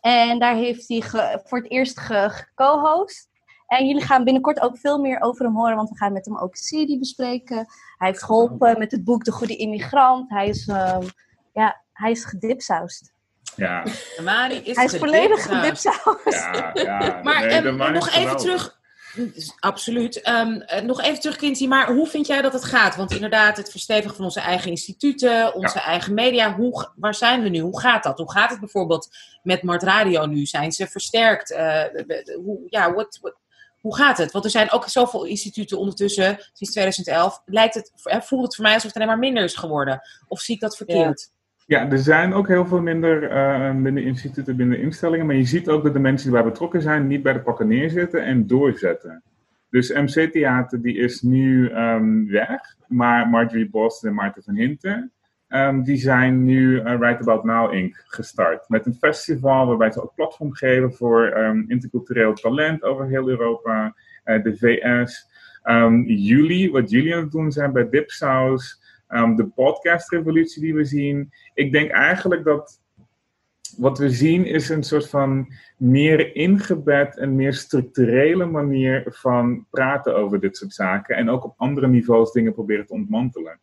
En daar heeft hij voor het eerst geco-host. En jullie gaan binnenkort ook veel meer over hem horen, want we gaan met hem ook een serie bespreken. Hij heeft geholpen met het boek De Goede Immigrant. Hij is gedipsausd. Ja. Damani is volledig gedipsausd. Ja, maar nog even terug. Absoluut. Nog even terug, Quinsy, maar hoe vind jij dat het gaat? Want inderdaad, het verstevigen van onze eigen instituten, onze eigen media. Waar zijn we nu? Hoe gaat dat? Hoe gaat het bijvoorbeeld met Mart Radio nu? Zijn ze versterkt? Hoe gaat het? Want er zijn ook zoveel instituten ondertussen, sinds 2011. Voelt het voor mij alsof het alleen maar minder is geworden? Of zie ik dat verkeerd? Ja, er zijn ook heel veel minder instituten, minder instellingen. Maar je ziet ook dat de mensen die bij betrokken zijn niet bij de pakken neerzitten en doorzetten. Dus MC Theater die is nu weg. Maar Marjorie Boston en Maarten van Hinten, die zijn nu Right About Now Inc. gestart. Met een festival waarbij ze ook platform geven voor intercultureel talent over heel Europa. De VS. Wat jullie aan het doen zijn bij Dipsaus. De podcastrevolutie die we zien. Ik denk eigenlijk dat wat we zien is een soort van meer ingebed en meer structurele manier van praten over dit soort zaken. En ook op andere niveaus dingen proberen te ontmantelen.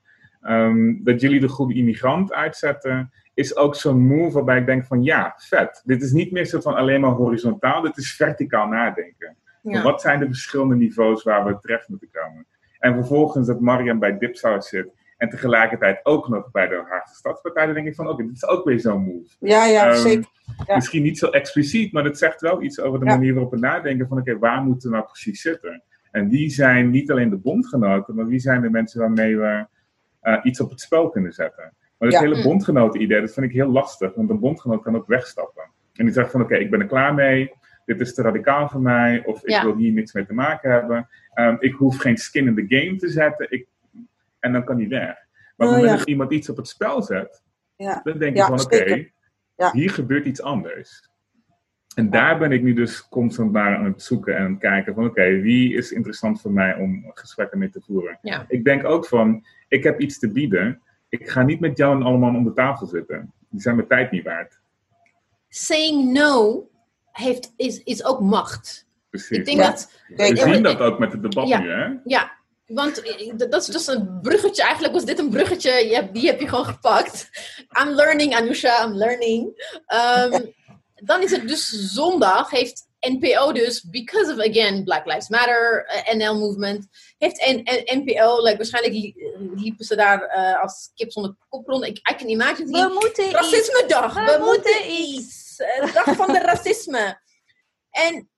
Dat jullie De Goede Immigrant uitzetten is ook zo'n move waarbij ik denk van ja, vet. Dit is niet meer soort van alleen maar horizontaal, dit is verticaal nadenken. Ja. Wat zijn de verschillende niveaus waar we terecht moeten komen? En vervolgens dat Mariam bij Dipsaus zit. En tegelijkertijd ook nog bij de Haagse Stadspartij. Dan denk ik van, dit is ook weer zo'n move. Ja, zeker. Ja. Misschien niet zo expliciet, maar dat zegt wel iets over de manier waarop we nadenken van, waar moeten we nou precies zitten? En wie zijn niet alleen de bondgenoten, maar wie zijn de mensen waarmee we iets op het spel kunnen zetten? Maar dat hele bondgenoten-idee, dat vind ik heel lastig. Want een bondgenoot kan ook wegstappen. En die zegt van, ik ben er klaar mee. Dit is te radicaal voor mij. Of ik wil hier niks mee te maken hebben. Ik hoef geen skin in the game te zetten. En dan kan die weg. Maar op het moment dat iemand iets op het spel zet, dan denk je van hier gebeurt iets anders. En daar ben ik nu dus constant naar aan het zoeken en aan het kijken van wie is interessant voor mij om gesprekken mee te voeren. Ja. Ik denk ook van, ik heb iets te bieden. Ik ga niet met jou en allemaal om de tafel zitten. Die zijn mijn tijd niet waard. Saying no is ook macht. Precies. Ik denk dat ook met het debat nu, hè? Ja. Want dat is een bruggetje. Eigenlijk was dit een bruggetje. Die heb je gewoon gepakt. I'm learning, Anousha. I'm learning. Dan is het dus zondag. Heeft NPO dus, because of again Black Lives Matter, NL movement. Heeft NPO, waarschijnlijk liepen ze daar als kip zonder kop rond. I can imagine. We moeten racisme iets. Dag. We moeten iets. Dag van de racisme. En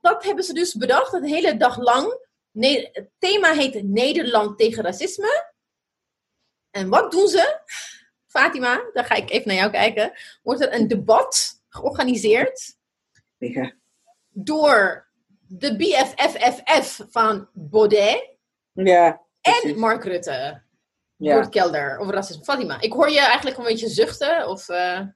dat hebben ze dus bedacht. Een hele dag lang. Nee, het thema heet Nederland tegen racisme. En wat doen ze? Fatima, daar ga ik even naar jou kijken. Wordt er een debat georganiseerd door de BFFFF van Baudet en Mark Rutte. Jort Kelder over racisme. Fatima, ik hoor je eigenlijk een beetje zuchten. Of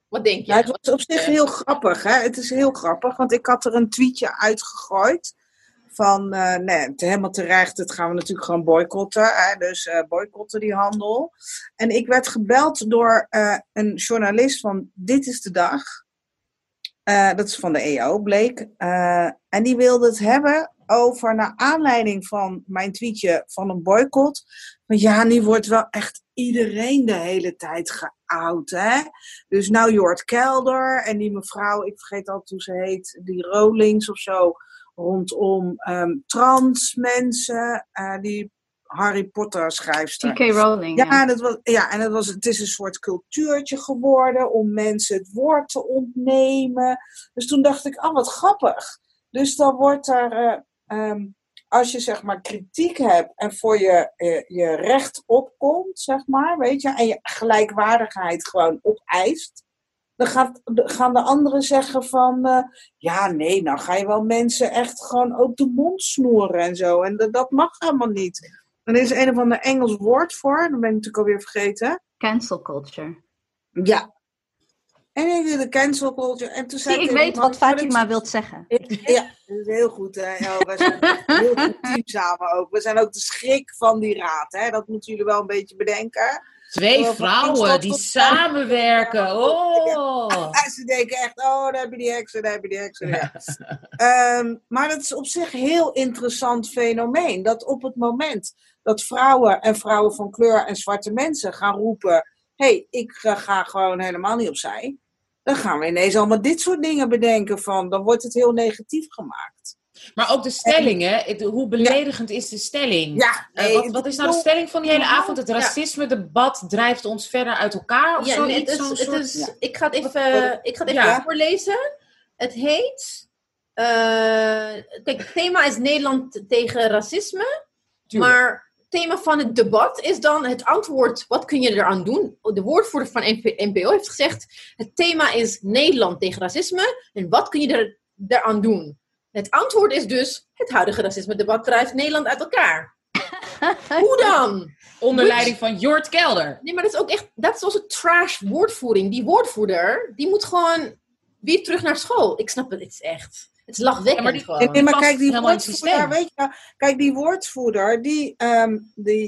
wat denk je? Het was op zich heel grappig. Hè? Het is heel grappig, want ik had er een tweetje uitgegooid. Van, helemaal terecht, dat gaan we natuurlijk gewoon boycotten. Hè? Dus boycotten die handel. En ik werd gebeld door een journalist van Dit is de Dag. Dat is van de EO, bleek. En die wilde het hebben over, naar aanleiding van mijn tweetje van een boycott. Want nu wordt wel echt iedereen de hele tijd geout, hè? Dus nou Jort Kelder en die mevrouw, ik vergeet altijd hoe ze heet, die Rowling of zo. Rondom trans mensen, die Harry Potter schrijfster. J.K. Rowling. Het is een soort cultuurtje geworden om mensen het woord te ontnemen. Dus toen dacht ik, wat grappig. Dus dan wordt er, als je zeg maar kritiek hebt en voor je recht opkomt, zeg maar, weet je, en je gelijkwaardigheid gewoon opeist. Dan gaan de anderen zeggen van... nou ga je wel mensen echt gewoon ook de mond snoeren en zo. En dat mag helemaal niet. Er is een of ander Engels woord voor. Dat ben ik natuurlijk alweer vergeten. Cancel culture. Ja. En de cancel culture. En toen zei ik weet wat Fatima wilt zeggen. Ja, dat is heel goed. Hè? We zijn heel goed team samen ook. We zijn ook de schrik van die raad. Hè? Dat moeten jullie wel een beetje bedenken. Twee vrouwen die samenwerken. Oh. En ze denken echt, daar heb je die heksen, daar heb je die heksen. Ja. Maar dat is op zich een heel interessant fenomeen. Dat op het moment dat vrouwen en vrouwen van kleur en zwarte mensen gaan roepen... ik ga gewoon helemaal niet opzij. Dan gaan we ineens allemaal dit soort dingen bedenken van... Dan wordt het heel negatief gemaakt. Maar ook de stelling, hè? Hoe beledigend is de stelling? Ja, nee, wat is nou de stelling van die hele avond? Het racisme-debat drijft ons verder uit elkaar? Of zo? Ik ga het even voorlezen. Het heet... kijk, het thema is Nederland tegen racisme. Tuurlijk. Maar het thema van het debat is dan het antwoord. Wat kun je eraan doen? De woordvoerder van NPO heeft gezegd... Het thema is Nederland tegen racisme. En wat kun je eraan doen? Het antwoord is dus... Het huidige racisme-debat drijft Nederland uit elkaar. Hoe dan? Onder leiding van Jort Kelder. Nee, maar dat is ook echt... Dat is onze trash woordvoering. Die woordvoerder, die moet gewoon... weer terug naar school. Ik snap het, het is echt... Het is lachwekkend gewoon. Nee, maar kijk, die woordvoerder, weet je wel, kijk, die woordvoerder,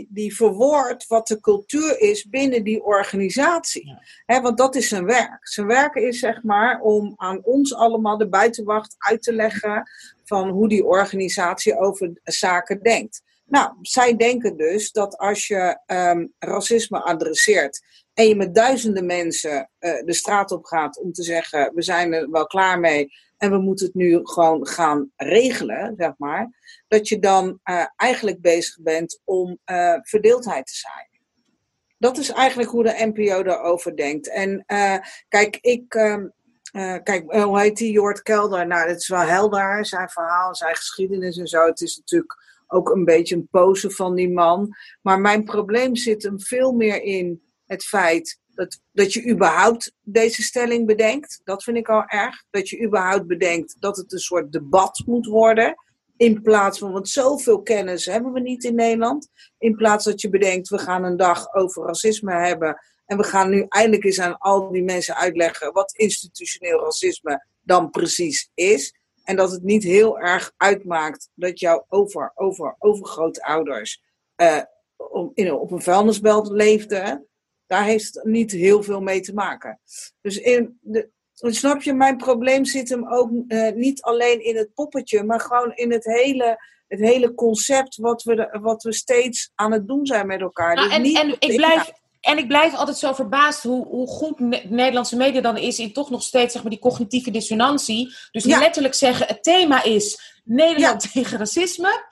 die verwoordt wat de cultuur is binnen die organisatie. Ja. He, want dat is zijn werk. Zijn werk is, zeg maar, om aan ons allemaal, de buitenwacht, uit te leggen van hoe die organisatie over zaken denkt. Nou, zij denken dus dat als je racisme adresseert... en je met duizenden mensen de straat op gaat om te zeggen... we zijn er wel klaar mee en we moeten het nu gewoon gaan regelen, zeg maar... dat je dan eigenlijk bezig bent om verdeeldheid te zaaien. Dat is eigenlijk hoe de NPO daarover denkt. En hoe heet die Jort Kelder? Nou, dat is wel helder, zijn verhaal, zijn geschiedenis en zo. Het is natuurlijk ook een beetje een pose van die man. Maar mijn probleem zit hem veel meer in... Het feit dat je überhaupt deze stelling bedenkt, dat vind ik al erg. Dat je überhaupt bedenkt dat het een soort debat moet worden. In plaats van, want zoveel kennis hebben we niet in Nederland. In plaats dat je bedenkt, we gaan een dag over racisme hebben. En we gaan nu eindelijk eens aan al die mensen uitleggen wat institutioneel racisme dan precies is. En dat het niet heel erg uitmaakt dat jouw overgrootouders op een vuilnisbelt leefden. Daar heeft het niet heel veel mee te maken. Dus snap je, mijn probleem zit hem ook niet alleen in het poppetje, maar gewoon in het hele concept wat we steeds aan het doen zijn met elkaar. Nou, dus ik blijf altijd zo verbaasd hoe goed Nederlandse media dan is in toch nog steeds, zeg maar, die cognitieve dissonantie. Dus letterlijk zeggen, het thema is Nederland tegen racisme.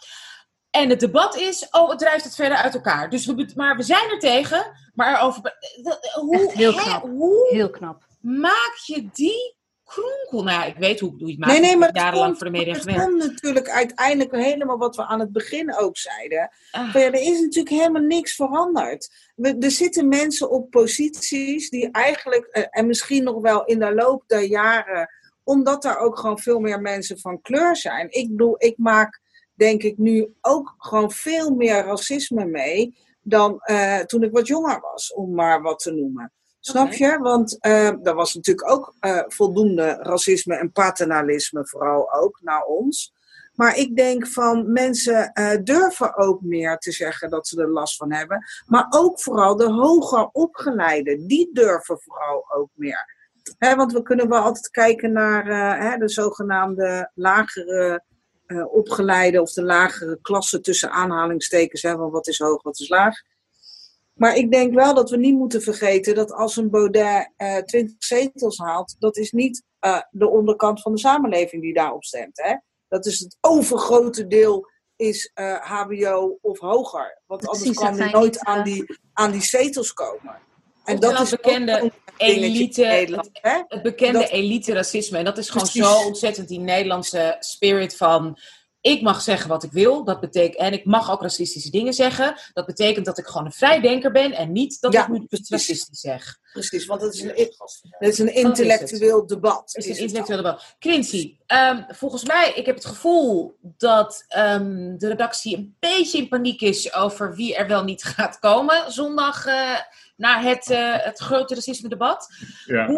En het debat is, het drijft het verder uit elkaar. Dus we zijn er tegen, maar erover... Heel knap. Maak je die kronkel? Nou, ik weet hoe ik het maak. Nee, maar jarenlang voor de media gewerkt. Het komt natuurlijk uiteindelijk helemaal wat we aan het begin ook zeiden. Ah. Er is natuurlijk helemaal niks veranderd. Er zitten mensen op posities die eigenlijk, en misschien nog wel in de loop der jaren, omdat daar ook gewoon veel meer mensen van kleur zijn. Ik bedoel, ik maak... denk ik nu ook gewoon veel meer racisme mee dan toen ik wat jonger was, om maar wat te noemen. Snap je? Want er was natuurlijk ook voldoende racisme en paternalisme vooral ook naar ons. Maar ik denk van mensen durven ook meer te zeggen dat ze er last van hebben. Maar ook vooral de hoger opgeleiden, die durven vooral ook meer. Hè, want we kunnen wel altijd kijken naar de zogenaamde lagere... opgeleide of de lagere klasse tussen aanhalingstekens, hè, van wat is hoog, wat is laag. Maar ik denk wel dat we niet moeten vergeten dat als een Baudet 20 zetels haalt, dat is niet de onderkant van de samenleving die daarop stemt. Hè? Dat is het overgrote deel is hbo of hoger. Want anders kan hij nooit aan die zetels komen. En dat is bekende elite, Nederland, het bekende elite racisme. En dat is gewoon zo ontzettend die Nederlandse spirit van... ik mag zeggen wat ik wil, dat betekent, en ik mag ook racistische dingen zeggen. Dat betekent dat ik gewoon een vrijdenker ben en niet dat ik nu iets racistisch zeg. Precies, want dat is een intellectueel debat. Het is een intellectueel debat. Quinsy, volgens mij, ik heb het gevoel dat de redactie een beetje in paniek is over wie er wel niet gaat komen zondag... naar het grote racisme-debat. Ja.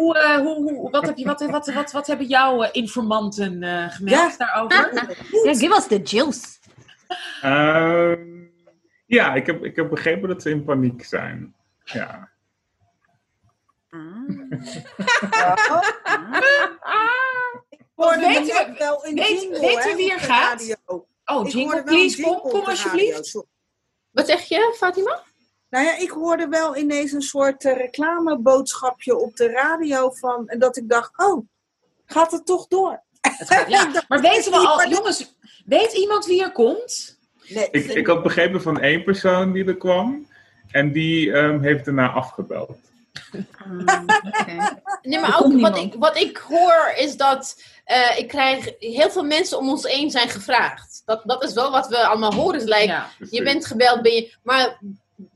Wat hebben jouw informanten gemerkt daarover? Ja, give us the jills. Ik heb begrepen dat ze in paniek zijn. Ja. Weet u wie er gaat? Oh, jingle, please, kom alsjeblieft. Wat zeg je, Fatima? Nou ja, ik hoorde wel ineens een soort reclameboodschapje op de radio van... en dat ik dacht, oh, gaat het toch door? Het gaat, ja. Maar weten we al, jongens, weet iemand wie er komt? Nee. Ik had begrepen van 1 persoon die er kwam. En die heeft daarna afgebeld. Okay. Nee, maar ook wat ik hoor is dat ik krijg heel veel mensen om ons heen zijn gevraagd. Dat is wel wat we allemaal horen. Dus like, ja, je bent gebeld, maar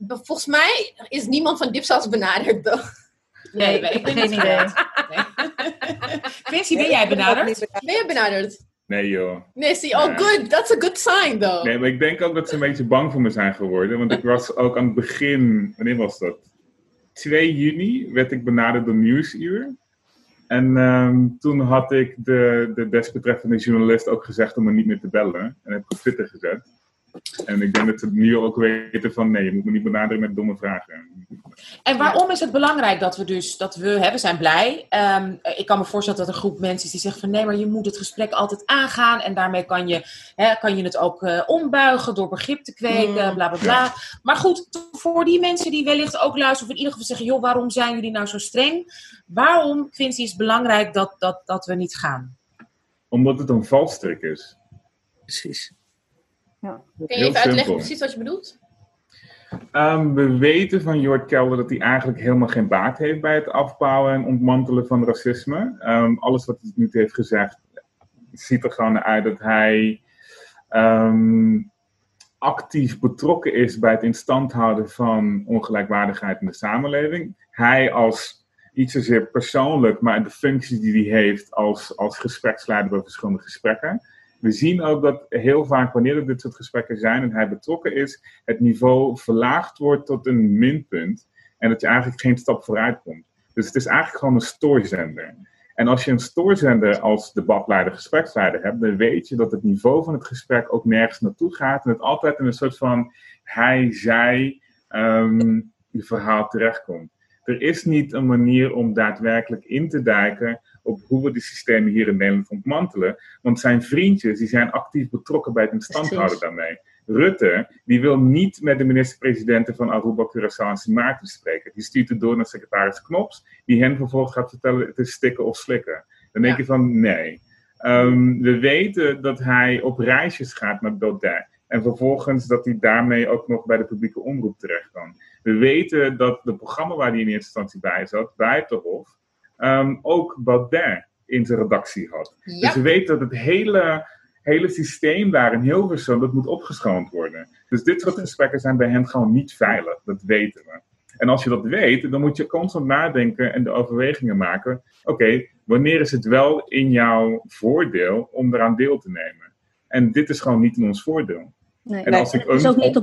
volgens mij is niemand van Dipsaus benaderd. Nee, ik heb geen idee. Quinsy, ben jij benaderd? Ben je benaderd? Nee joh. Nee, zie, oh good, that's a good sign though. Nee, maar ik denk ook dat ze een beetje bang voor me zijn geworden. Want ik was ook aan het begin, wanneer was dat? 2 juni werd ik benaderd door Nieuwsuur. En toen had ik de desbetreffende journalist ook gezegd om me niet meer te bellen. En heb ik op Twitter gezet. En ik denk dat ze nu ook weten van nee, je moet me niet benaderen met domme vragen. En waarom is het belangrijk dat we dus, we zijn blij. Ik kan me voorstellen dat er een groep mensen is die zegt van nee, maar je moet het gesprek altijd aangaan. En daarmee kan je het ook ombuigen door begrip te kweken, bla bla bla. Ja. Maar goed, voor die mensen die wellicht ook luisteren of in ieder geval zeggen, joh, waarom zijn jullie nou zo streng? Waarom, Quinsy, is het belangrijk dat we niet gaan? Omdat het een valstrik is. Precies. Ja. Kun je even uitleggen precies wat je bedoelt? We weten van Jort Kelder dat hij eigenlijk helemaal geen baat heeft bij het afbouwen en ontmantelen van racisme. Alles wat hij nu heeft gezegd ziet er gewoon uit dat hij actief betrokken is bij het in stand houden van ongelijkwaardigheid in de samenleving. Hij als, niet zozeer persoonlijk, maar de functie die hij heeft als gespreksleider bij verschillende gesprekken. We zien ook dat heel vaak wanneer er dit soort gesprekken zijn en hij betrokken is, het niveau verlaagd wordt tot een minpunt en dat je eigenlijk geen stap vooruit komt. Dus het is eigenlijk gewoon een stoorzender. En als je een stoorzender als debatleider, gespreksleider hebt, dan weet je dat het niveau van het gesprek ook nergens naartoe gaat en het altijd in een soort van hij, zij verhaal terechtkomt. Er is niet een manier om daadwerkelijk in te duiken op hoe we die systemen hier in Nederland ontmantelen. Want zijn vriendjes die zijn actief betrokken bij het in stand houden daarmee. Rutte, die wil niet met de minister-presidenten van Aruba, Curaçao en Sint Maarten spreken. Die stuurt het door naar secretaris Knops, die hen vervolgens gaat vertellen het is stikken of slikken. Dan denk je van nee. We weten dat hij op reisjes gaat naar Baudet. En vervolgens dat hij daarmee ook nog bij de publieke omroep terecht kan. We weten dat de programma waar hij in eerste instantie bij zat, Buitenhof, ook Baudet in zijn redactie had. Ja. Dus we weten dat het hele systeem daar in Hilversum, dat moet opgeschoond worden. Dus dit soort gesprekken zijn bij hen gewoon niet veilig. Dat weten we. En als je dat weet, dan moet je constant nadenken en de overwegingen maken. Oké, wanneer is het wel in jouw voordeel om eraan deel te nemen? En dit is gewoon niet in ons voordeel. Nee, en als het is ook niet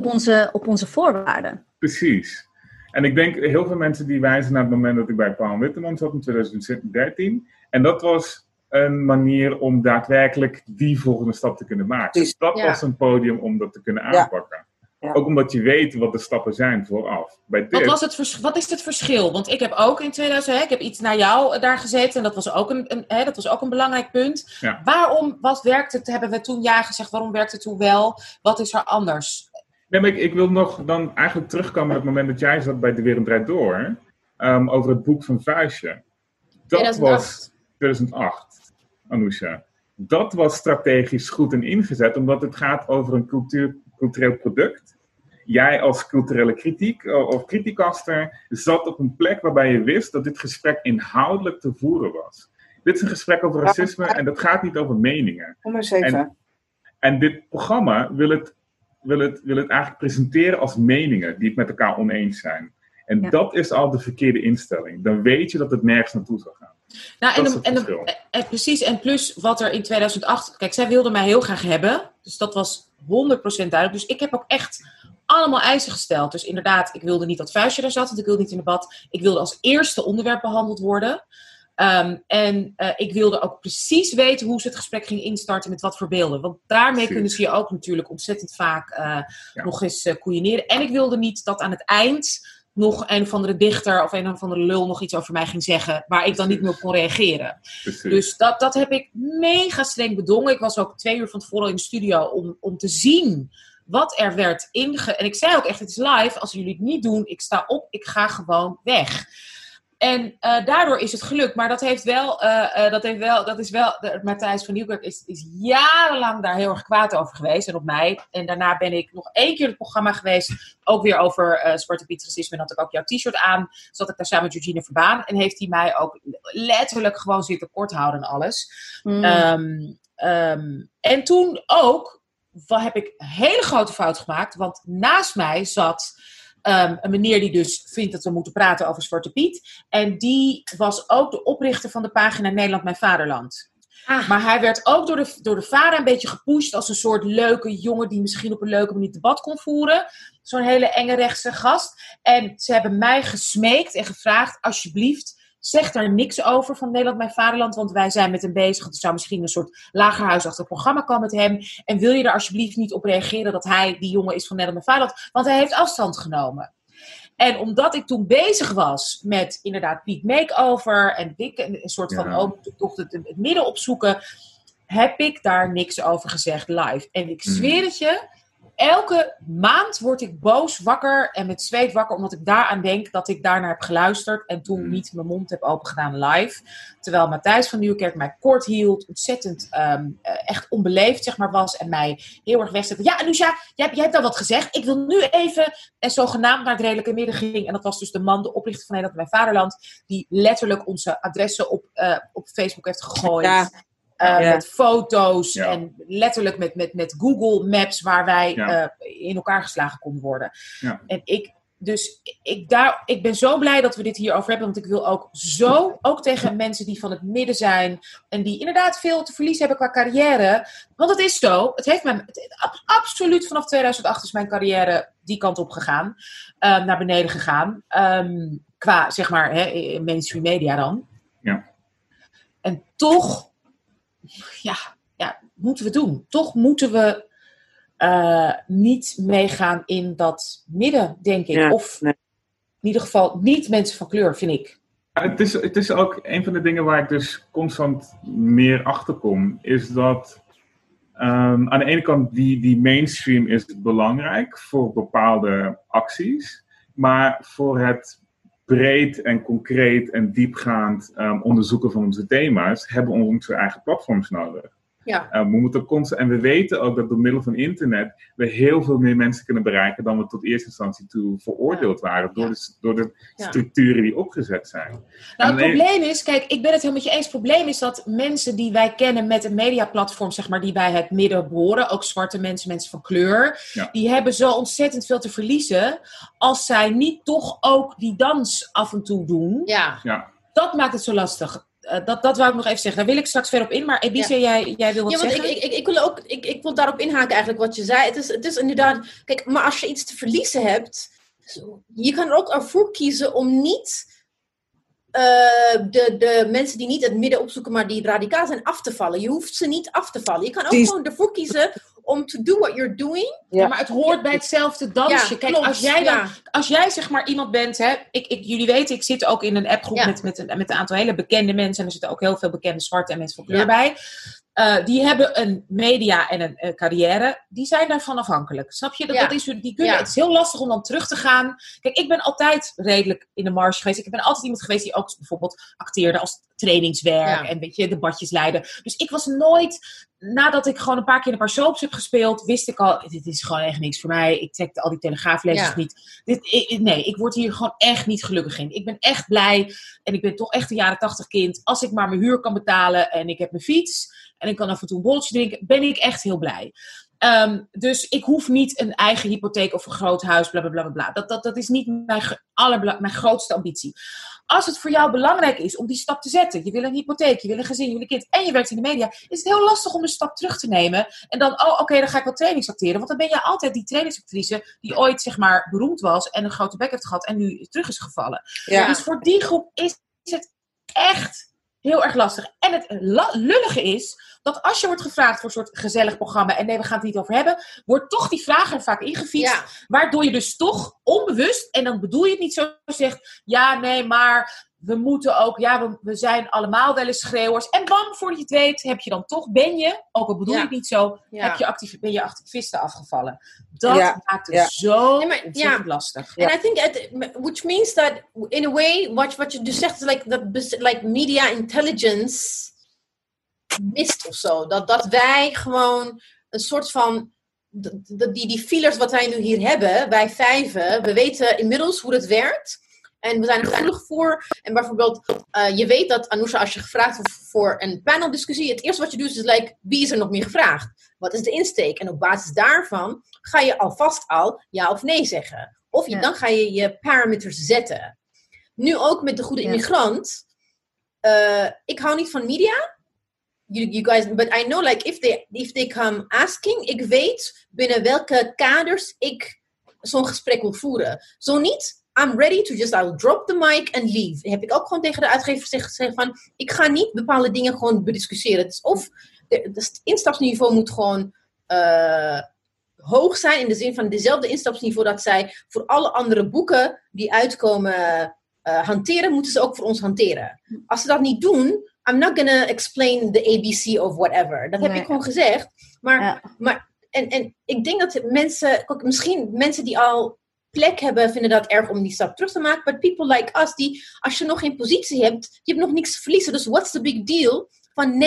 op onze voorwaarden. Precies. En ik denk, heel veel mensen die wijzen naar het moment dat ik bij Paul Witteman zat in 2013. En dat was een manier om daadwerkelijk die volgende stap te kunnen maken. Dus dat was een podium om dat te kunnen aanpakken. Ja. Ook omdat je weet wat de stappen zijn vooraf. Bij dit... Wat is het verschil? Want ik heb ook in 2000, ik heb iets naar jou daar gezeten. En dat was ook een belangrijk punt. Ja. Waarom, wat werkte, hebben we toen ja gezegd, waarom werkte het toen wel? Wat is er anders? Nee, maar ik wil nog dan eigenlijk terugkomen op het moment dat jij zat bij De Wereld Draait Door. Over het boek van Vuistje. Dat 2008. Was 2008, Anousha. Dat was strategisch goed en ingezet, omdat het gaat over een cultureel product. Jij als culturele kritiek of criticaster zat op een plek waarbij je wist dat dit gesprek inhoudelijk te voeren was. Dit is een gesprek over racisme en dat gaat niet over meningen. Kom eens even. En dit programma wil het eigenlijk presenteren als meningen die het met elkaar oneens zijn. En dat is al de verkeerde instelling. Dan weet je dat het nergens naartoe zal gaan. Nou, en precies, en plus wat er in 2008... Kijk, zij wilden mij heel graag hebben. Dus dat was 100% duidelijk. Dus ik heb ook echt allemaal eisen gesteld. Dus inderdaad, ik wilde niet dat Vuistje daar zat, want ik wilde niet in debat. Ik wilde als eerste onderwerp behandeld worden. Ik wilde ook precies weten hoe ze het gesprek ging instarten met wat voor beelden. Want daarmee kunnen ze je ook natuurlijk ontzettend vaak nog eens koeieneren. En ik wilde niet dat aan het eind nog een of andere dichter of een of andere lul nog iets over mij ging zeggen, waar ik dan niet meer op kon reageren. Precies. Dus dat heb ik mega streng bedongen. Ik was ook 2 uur van tevoren in de studio om te zien wat er werd En ik zei ook echt, het is live, als jullie het niet doen, ik sta op, ik ga gewoon weg. En daardoor is het geluk. Maar Matthijs van Nieuwkerk is jarenlang daar heel erg kwaad over geweest. En op mij. En daarna ben ik nog 1 keer in het programma geweest. Ook weer over Zwarte Piet racisme. En had ik ook jouw t-shirt aan. Zat ik daar samen met Georgine Verbaan. En heeft hij mij ook letterlijk gewoon zitten kort houden en alles. Mm. En toen ook heb ik een hele grote fout gemaakt. Want naast mij zat... een meneer die dus vindt dat we moeten praten over Zwarte Piet. En die was ook de oprichter van de pagina Nederland Mijn Vaderland. Ah. Maar hij werd ook door de vader een beetje gepusht als een soort leuke jongen die misschien op een leuke manier debat kon voeren. Zo'n hele enge rechtse gast. En ze hebben mij gesmeekt en gevraagd, alsjeblieft... Zeg daar niks over van Nederland Mijn Vaderland, want wij zijn met hem bezig. Er zou misschien een soort lagerhuisachtig programma komen met hem. En wil je er alsjeblieft niet op reageren dat hij die jongen is van Nederland Mijn Vaderland? Want hij heeft afstand genomen. En omdat ik toen bezig was met inderdaad Piet Makeover en Dick, een soort van het midden opzoeken, heb ik daar niks over gezegd live. En ik zweer het je... Elke maand word ik boos wakker en met zweet wakker, omdat ik daaraan denk dat ik daarnaar heb geluisterd en toen niet mijn mond heb opengedaan live. Terwijl Matthijs van Nieuwkerk mij kort hield, ontzettend echt onbeleefd zeg maar was en mij heel erg wegzette. Ja, Anousha, jij hebt al wat gezegd. Ik wil nu even... En zogenaamd naar het redelijke midden ging. En dat was dus de man, de oprichter van Nederland Mijn Vaderland, die letterlijk onze adressen op Facebook heeft gegooid. Ja. Met foto's en letterlijk met Google Maps waar wij in elkaar geslagen konden worden. Ja. En ik ben zo blij dat we dit hierover hebben, want ik wil ook tegen mensen die van het midden zijn en die inderdaad veel te verliezen hebben qua carrière, want het is zo, het heeft mij absoluut vanaf 2008 is mijn carrière die kant op gegaan, naar beneden gegaan, qua zeg maar mainstream media dan. Ja. En toch moeten we doen. Toch moeten we niet meegaan in dat midden, denk ik. Ja, of in ieder geval niet mensen van kleur, vind ik. Het is ook een van de dingen waar ik dus constant meer achter kom, is dat aan de ene kant die mainstream is belangrijk voor bepaalde acties, maar voor het breed en concreet en diepgaand onderzoeken van onze thema's, hebben onze eigen platforms nodig. Ja. We moeten constant, en we weten ook dat door middel van internet we heel veel meer mensen kunnen bereiken dan we tot eerste instantie toe veroordeeld waren door de structuren die opgezet zijn. Nou, het probleem is, kijk, ik ben het helemaal met je eens, het probleem is dat mensen die wij kennen met een mediaplatform, zeg maar, die bij het midden behoren, ook zwarte mensen, mensen van kleur, die hebben zo ontzettend veel te verliezen als zij niet toch ook die dans af en toe doen. Ja. Ja. Dat maakt het zo lastig. Dat wou ik nog even zeggen. Daar wil ik straks verder op in. Maar Ebise, jij wil wat zeggen? Ja, want ik wil daarop inhaken eigenlijk wat je zei. Het is inderdaad... Kijk, maar als je iets te verliezen hebt... Je kan er ook ervoor kiezen om niet... de mensen die niet het midden opzoeken... maar die radicaal zijn, af te vallen. Je hoeft ze niet af te vallen. Je kan ook gewoon ervoor kiezen... om to do what you're doing. Ja. Ja, maar het hoort bij hetzelfde dansje. Ja, kijk, als jij zeg maar iemand bent... Hè, jullie weten, ik zit ook in een appgroep... Met een aantal hele bekende mensen... en er zitten ook heel veel bekende zwarte en mensen van kleur bij. Die hebben een media en een carrière. Die zijn daarvan afhankelijk. Snap je? Het is heel lastig om dan terug te gaan. Kijk, ik ben altijd redelijk in de marge geweest. Ik ben altijd iemand geweest die ook bijvoorbeeld acteerde als trainingswerk. Ja. En weet je, debatjes leiden. Dus ik was nooit... Nadat ik gewoon een paar keer een paar soaps heb gespeeld, wist ik al, dit is gewoon echt niks voor mij. Ik trek al die telegraaflezers niet. Ik word hier gewoon echt niet gelukkig in. Ik ben echt blij en ik ben toch echt een jaren 80 kind. Als ik maar mijn huur kan betalen en ik heb mijn fiets en ik kan af en toe een bolletje drinken, ben ik echt heel blij. Dus ik hoef niet een eigen hypotheek of een groot huis, bla bla bla bla. Dat is niet mijn grootste ambitie. Als het voor jou belangrijk is om die stap te zetten, je wil een hypotheek, je wil een gezin, je wil een kind en je werkt in de media, is het heel lastig om een stap terug te nemen en dan, dan ga ik wel trainingsacteren. Want dan ben je altijd die trainingsactrice die ooit, zeg maar, beroemd was en een grote bek heeft gehad en nu terug is gevallen. Ja. Dus voor die groep is het echt heel erg lastig. En het lullige is dat als je wordt gevraagd voor een soort gezellig programma en nee, we gaan het niet over hebben, wordt toch die vraag er vaak ingefietst, waardoor je dus toch onbewust, en dan bedoel je het niet zo, zegt, ja, nee, maar we moeten ook, we zijn allemaal wel eens schreeuwers. En bam, voordat je het weet, heb je dan toch, ben je activisten afgevallen. Dat maakt het zo lastig. And I think, which means that, in a way, what you just zegt, is like media intelligence mist of zo. Dat wij gewoon een soort van... Die feelers wat wij nu hier hebben, wij vijven, we weten inmiddels hoe het werkt. En we zijn er gevoelig voor. En bijvoorbeeld, je weet dat, Anousha, als je gevraagd wordt voor een paneldiscussie, het eerste wat je doet is, wie is er nog meer gevraagd? Wat is de insteek? En op basis daarvan ga je alvast al ja of nee zeggen. Of dan ga je je parameters zetten. Nu ook met De Goede Immigrant. Ik hou niet van media. You guys, but I know, if they come asking, ik weet binnen welke kaders ik zo'n gesprek wil voeren. Zo niet, I'm ready to just, I'll drop the mic and leave. Heb ik ook gewoon tegen de uitgever gezegd van, ik ga niet bepaalde dingen gewoon bediscussiëren. Dus of het instapsniveau moet gewoon hoog zijn, in de zin van dezelfde instapsniveau dat zij voor alle andere boeken die uitkomen hanteren, moeten ze ook voor ons hanteren. Als ze dat niet doen, I'm not gonna explain the ABC of whatever. Dat heb ik gewoon gezegd. Maar ik denk dat mensen... Misschien mensen die al plek hebben, vinden dat erg om die stap terug te maken. But people like us, die, als je nog geen positie hebt, je hebt nog niks te verliezen. Dus what's the big deal? Van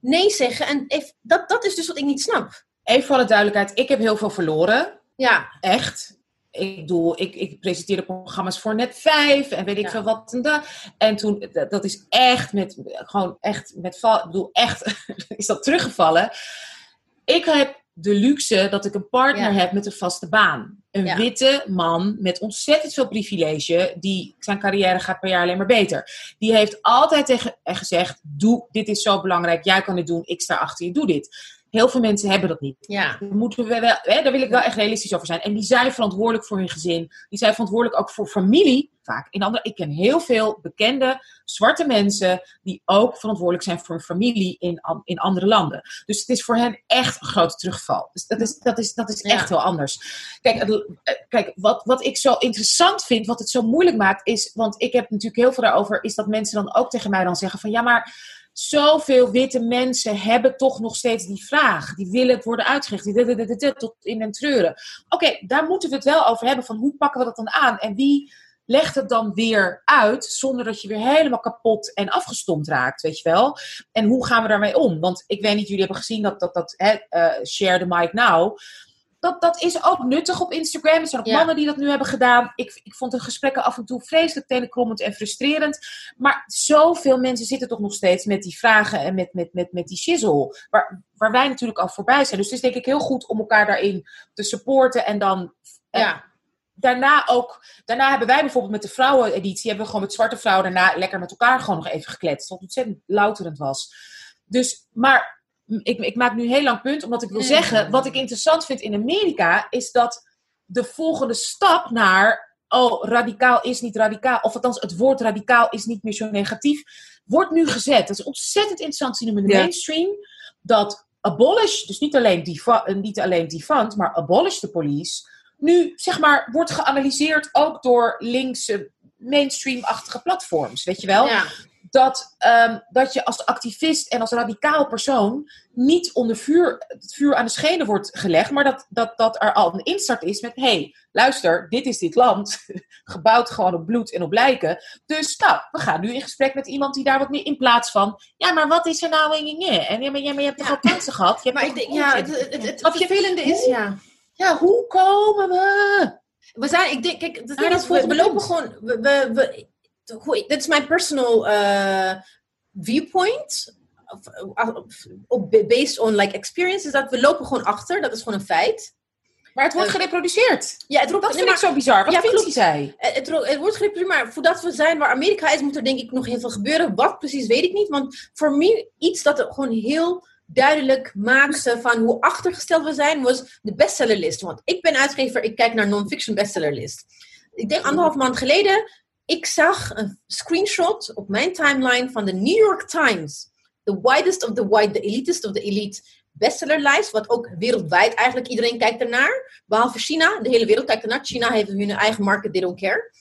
nee zeggen. En dat is dus wat ik niet snap. Even voor de duidelijkheid. Ik heb heel veel verloren. Ja. Echt. Ik bedoel, ik presenteerde programma's voor Net5 en weet ik veel wat en dat. En toen, dat is echt is dat teruggevallen. Ik heb de luxe dat ik een partner heb met een vaste baan. Een witte man met ontzettend veel privilege, die zijn carrière gaat per jaar alleen maar beter. Die heeft altijd tegen gezegd, dit is zo belangrijk, jij kan het doen, ik sta achter je, doe dit. Heel veel mensen hebben dat niet. Ja. Moeten we wel, daar wil ik wel echt realistisch over zijn. En die zijn verantwoordelijk voor hun gezin. Die zijn verantwoordelijk ook voor familie. Vaak. Ik ken heel veel bekende zwarte mensen die ook verantwoordelijk zijn voor hun familie in andere landen. Dus het is voor hen echt een grote terugval. Dus dat is echt heel anders. Kijk, wat ik zo interessant vind, wat het zo moeilijk maakt, is, want ik heb natuurlijk heel veel daarover, is dat mensen dan ook tegen mij dan zeggen van, ja, maar zoveel witte mensen hebben toch nog steeds die vraag. Die willen het worden uitgericht. Tot in en treuren. Oké, daar moeten we het wel over hebben. Van hoe pakken we dat dan aan? En wie legt het dan weer uit, zonder dat je weer helemaal kapot en afgestompt raakt, weet je wel? En hoe gaan we daarmee om? Want ik weet niet, jullie hebben gezien dat share the mic now. Dat is ook nuttig op Instagram. Er zijn ook mannen die dat nu hebben gedaan. Ik vond de gesprekken af en toe vreselijk tenenkrommend en frustrerend. Maar zoveel mensen zitten toch nog steeds met die vragen en met die shizzle. Waar wij natuurlijk al voorbij zijn. Dus het is denk ik heel goed om elkaar daarin te supporten. En dan daarna hebben wij bijvoorbeeld met de vrouweneditie, hebben we gewoon met zwarte vrouwen daarna lekker met elkaar gewoon nog even gekletst. Wat ontzettend louterend was. Dus, maar... Ik maak nu een heel lang punt, omdat ik wil zeggen, wat ik interessant vind in Amerika, is dat de volgende stap naar, radicaal is niet radicaal, of althans, het woord radicaal is niet meer zo negatief, wordt nu gezet. Dat is ontzettend interessant te zien in de mainstream, dat abolish, dus niet alleen defund, maar abolish the police, nu, zeg maar, wordt geanalyseerd ook door linkse, mainstream-achtige platforms, weet je wel? Ja. Dat je als activist en als radicaal persoon niet onder het vuur aan de schenen wordt gelegd, maar dat er al een instart is met, hey, luister, dit is dit land, gebouwd gewoon op bloed en op lijken. Dus we gaan nu in gesprek met iemand die daar wat meer in plaats van, ja, maar wat is er nou in je? En maar je hebt toch al kansen gehad? Het vervelende is, hoe komen we? We zijn, ik denk, kijk, dat is we lopen gewoon, dit is mijn personal viewpoint, based on experiences, dat we lopen gewoon achter. Dat is gewoon een feit. Maar het wordt gereproduceerd. Ja, dat vind ik zo bizar. Wat vindt hij zij? Het wordt gereproduceerd, maar voordat we zijn waar Amerika is, moet er denk ik nog heel veel gebeuren. Wat precies, weet ik niet. Want voor mij, iets dat er gewoon heel duidelijk maakte van hoe achtergesteld we zijn, was de bestsellerlist. Want ik ben uitgever, ik kijk naar non-fiction bestsellerlist. Ik denk 1,5 maand geleden... Ik zag een screenshot op mijn timeline van de New York Times. The widest of the wide, the elitist of the elite bestsellerlijst. Wat ook wereldwijd eigenlijk iedereen kijkt ernaar. Behalve China, de hele wereld kijkt ernaar. China heeft hun eigen market, they don't care.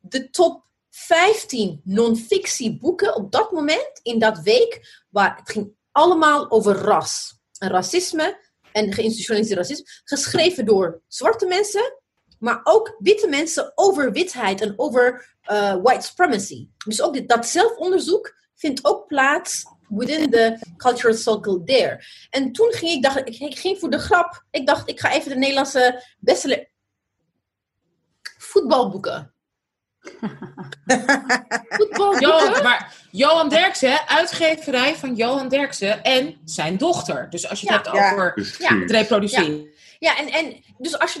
De top 15 non-fictieboeken op dat moment, in dat week, waar het ging allemaal over ras en racisme en geïnstitutionaliseerd racisme, geschreven door zwarte mensen, maar ook witte mensen over witheid en over white supremacy. Dus ook dat zelfonderzoek vindt ook plaats within the cultural circle there. En toen ging ik, ik ging voor de grap, ik dacht, ik ga even de Nederlandse bestseller voetbalboeken. Johan Derksen, uitgeverij van Johan Derksen en zijn dochter. Dus als je het hebt over het reproduceren. En dus als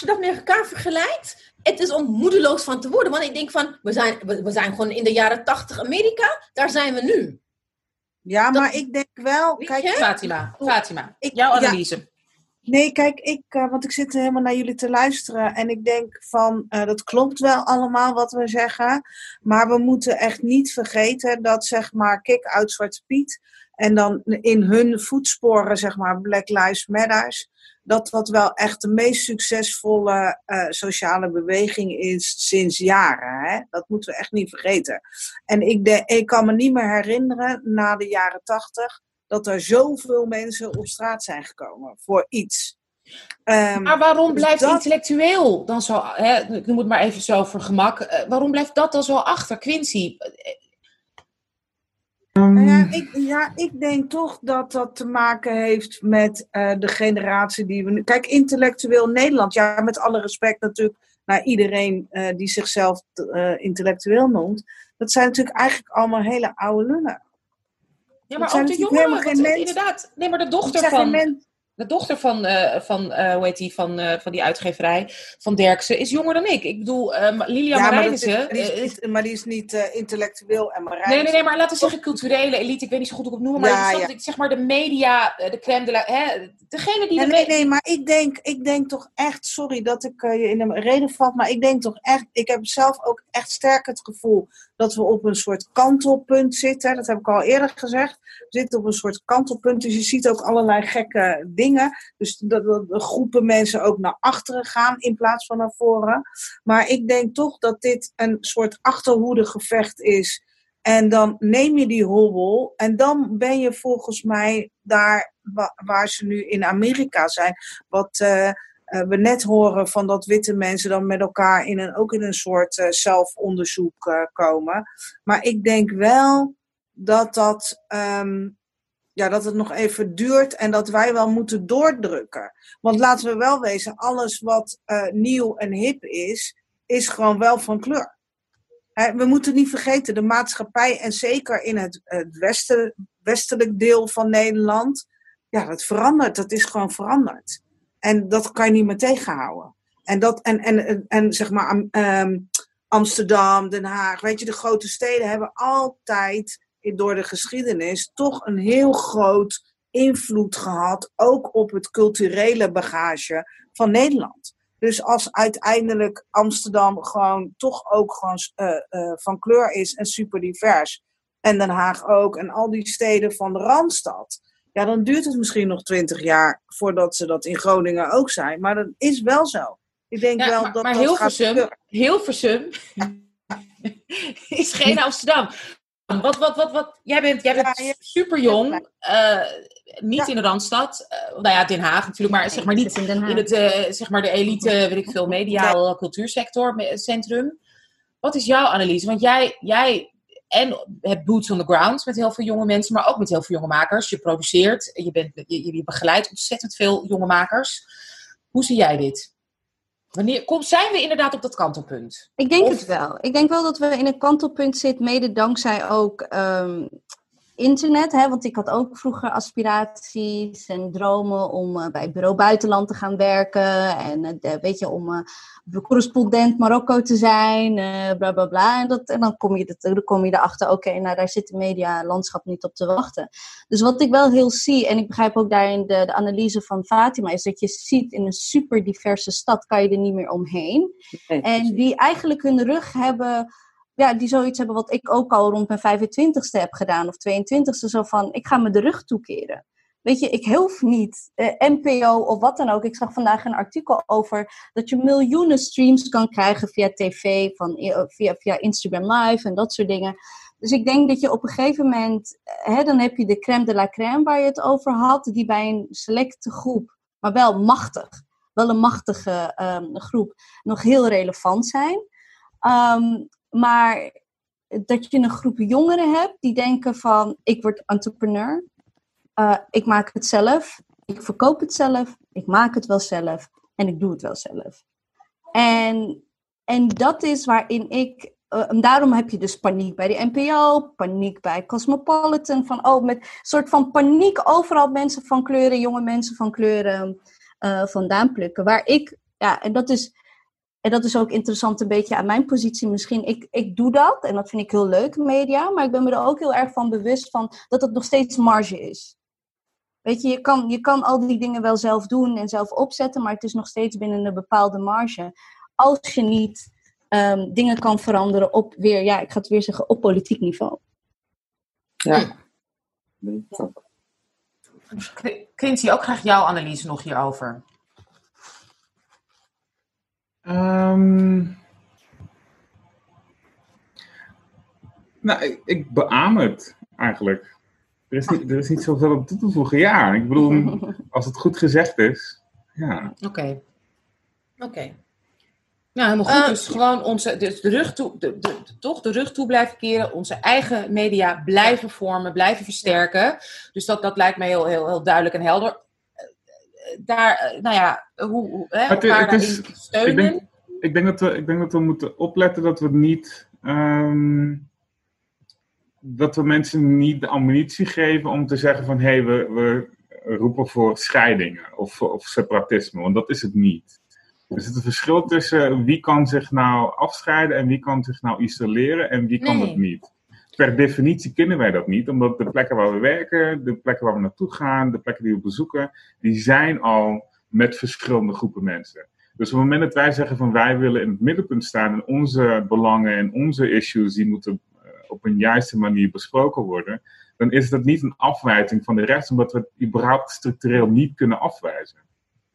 je dat met elkaar vergelijkt, het is om moedeloos van te worden. Want ik denk van, we zijn gewoon in de jaren 80 Amerika, daar zijn we nu. Ja, dat, maar ik denk wel... Kijk, Fatima, jouw analyse. Ja. Nee, kijk, want ik zit helemaal naar jullie te luisteren en ik denk van, dat klopt wel allemaal wat we zeggen, maar we moeten echt niet vergeten dat, zeg maar, kick uit Zwarte Piet en dan in hun voetsporen, zeg maar, Black Lives Matter, dat dat wel echt de meest succesvolle sociale beweging is sinds jaren. Hè? Dat moeten we echt niet vergeten. En ik kan me niet meer herinneren, na de jaren 80... dat er zoveel mensen op straat zijn gekomen voor iets. Maar waarom blijft dat intellectueel dan zo... Hè, ik noem het maar even zo voor gemak. Waarom blijft dat dan zo achter, Quinsy? Ik denk toch dat dat te maken heeft met de generatie die we nu... Kijk, intellectueel Nederland. Ja, met alle respect natuurlijk naar iedereen die zichzelf intellectueel noemt. Dat zijn natuurlijk eigenlijk allemaal hele oude lullen. Ja, maar ook de jongeren, inderdaad. Nee, maar de dochter van van die uitgeverij, van Derksen, is jonger dan ik. Ik bedoel, Lilia Marijnissen... Maar die is niet intellectueel en Marijnissen. Nee, maar laten we zeggen culturele elite. Ik weet niet zo goed hoe ik het noem, maar zeg maar de media, de crème de la... Hè, degene die... Nee, maar ik denk toch echt... Sorry dat ik je in de reden vat, maar ik denk toch echt... Ik heb zelf ook echt sterk het gevoel dat we op een soort kantelpunt zitten. Dat heb ik al eerder gezegd. We zitten op een soort kantelpunt. Dus je ziet ook allerlei gekke dingen. Dus dat groepen mensen ook naar achteren gaan in plaats van naar voren. Maar ik denk toch dat dit een soort achterhoedegevecht is. En dan neem je die hobbel. En dan ben je volgens mij daar waar ze nu in Amerika zijn. Wat... we net horen van dat witte mensen dan met elkaar ook in een soort zelfonderzoek komen. Maar ik denk wel dat het nog even duurt en dat wij wel moeten doordrukken. Want laten we wel wezen, alles wat nieuw en hip is, is gewoon wel van kleur. We moeten niet vergeten, de maatschappij en zeker in het westelijk deel van Nederland, ja, dat verandert, dat is gewoon veranderd. En dat kan je niet meer tegenhouden. En dat zeg maar Amsterdam, Den Haag, weet je, de grote steden hebben altijd door de geschiedenis toch een heel groot invloed gehad, ook op het culturele bagage van Nederland. Dus als uiteindelijk Amsterdam gewoon toch ook gewoon van kleur is en super divers, en Den Haag ook, en al die steden van de Randstad. Ja, dan duurt het misschien nog 20 jaar voordat ze dat in Groningen ook zijn. Maar dat is wel zo. Ik denk dat Hilversum is geen Amsterdam. Wat? Jij bent super jong. Niet in de Randstad. Den Haag natuurlijk. Maar zeg maar niet in het, zeg maar de elite, weet ik veel, mediaal cultuursector, centrum. Wat is jouw analyse? Want jij en het boots on the ground met heel veel jonge mensen, maar ook met heel veel jonge makers. Je produceert, je begeleidt ontzettend veel jonge makers. Hoe zie jij dit? Zijn we inderdaad op dat kantelpunt? Ik denk het wel. Ik denk wel dat we in een kantelpunt zitten, mede dankzij ook internet. Hè? Want ik had ook vroeger aspiraties en dromen om bij het bureau buitenland te gaan werken. En weet je, om... correspondent Marokko te zijn, bla bla bla. En dan kom je erachter, oké, nou daar zit de medialandschap niet op te wachten. Dus wat ik wel heel zie, en ik begrijp ook daarin de analyse van Fatima, is dat je ziet in een super diverse stad kan je er niet meer omheen. Nee, en die eigenlijk hun rug hebben, ja, die zoiets hebben wat ik ook al rond mijn 25ste heb gedaan, of 22ste, zo van, ik ga me de rug toekeren. Weet je, ik hoef niet NPO of wat dan ook. Ik zag vandaag een artikel over dat je miljoenen streams kan krijgen via tv, via Instagram Live en dat soort dingen. Dus ik denk dat je op een gegeven moment, dan heb je de crème de la crème waar je het over had, die bij een selecte groep, maar wel machtig, wel een machtige groep, nog heel relevant zijn. Maar dat je een groep jongeren hebt die denken van, ik word entrepreneur. Ik maak het zelf, ik verkoop het zelf, ik maak het wel zelf en ik doe het wel zelf. En dat is waarin ik... daarom heb je dus paniek bij de NPO, paniek bij Cosmopolitan, met soort van paniek overal mensen van kleuren, jonge mensen van kleuren vandaan plukken. Waar ik, en dat is ook interessant een beetje aan mijn positie misschien. Ik doe dat en dat vind ik heel leuk, media, maar ik ben me er ook heel erg van bewust van dat het nog steeds marge is. Weet je, je kan al die dingen wel zelf doen en zelf opzetten, maar het is nog steeds binnen een bepaalde marge. Als je niet dingen kan veranderen op weer, ik ga het weer zeggen, op politiek niveau. Ja. Quinsy, ook graag jouw analyse nog hierover. Ik beaam het eigenlijk. Er is niet zoveel op toe te voegen. Ja, ik bedoel, als het goed gezegd is. Ja. Oké. Nou, helemaal goed. Dus gewoon de rug toe blijven keren. Onze eigen media blijven vormen, blijven versterken. Dus dat lijkt mij heel, heel, heel duidelijk en helder. Daar, elkaar daarin steunen. Ik denk dat we moeten opletten dat we niet... dat we mensen niet de ammunitie geven om te zeggen van... hé, we roepen voor scheidingen of separatisme. Want dat is het niet. Er zit een verschil tussen wie kan zich nou afscheiden en wie kan zich nou isoleren en wie kan dat niet. Per definitie kunnen wij dat niet, omdat de plekken waar we werken, de plekken waar we naartoe gaan, de plekken die we bezoeken, die zijn al met verschillende groepen mensen. Dus op het moment dat wij zeggen van wij willen in het middenpunt staan en onze belangen en onze issues die moeten op een juiste manier besproken worden, dan is dat niet een afwijzing van de rest, omdat we het überhaupt structureel niet kunnen afwijzen.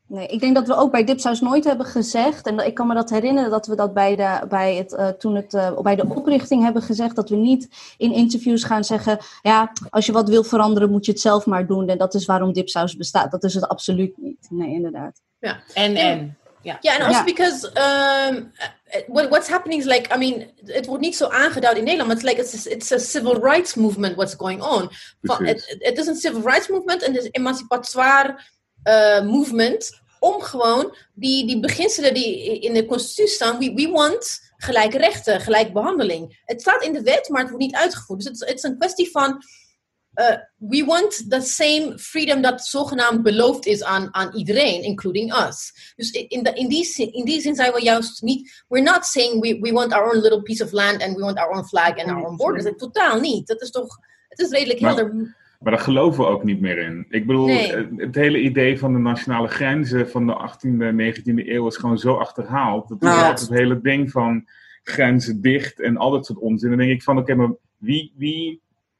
Nee, ik denk dat we ook bij Dipsaus nooit hebben gezegd, en ik kan me dat herinneren dat we dat bij de oprichting hebben gezegd, dat we niet in interviews gaan zeggen, als je wat wil veranderen moet je het zelf maar doen en dat is waarom Dipsaus bestaat. Dat is het absoluut niet. Nee, inderdaad. Ja, en. Ja, en also because what's happening is like, I mean, het wordt niet zo aangeduid in Nederland, maar it's like it's a civil rights movement what's going on. Het is een civil rights movement en het is emancipatoire movement om gewoon die beginselen die in de constitutie staan, we want gelijke rechten, gelijke behandeling. Het staat in de wet, maar het wordt niet uitgevoerd. Dus het is een kwestie van we want the same freedom dat zogenaamd beloofd is aan iedereen, including us. Dus in die zin zijn we juist niet, we're not saying we want our own little piece of land and we want our own flag and our own borders. En totaal niet. Dat is toch, het is redelijk helder. Maar daar geloven we ook niet meer in. Ik bedoel, het hele idee van de nationale grenzen van de 18e, 19e eeuw is gewoon zo achterhaald. Dat is altijd het hele ding van grenzen dicht en al dat soort onzin. En dan denk ik van, maar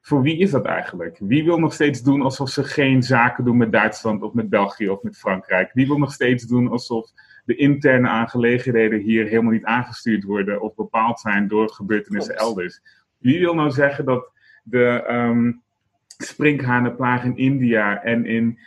voor wie is dat eigenlijk? Wie wil nog steeds doen alsof ze geen zaken doen met Duitsland of met België of met Frankrijk? Wie wil nog steeds doen alsof de interne aangelegenheden hier helemaal niet aangestuurd worden of bepaald zijn door gebeurtenissen elders? Wie wil nou zeggen dat de... sprinkhanenplaag in India en in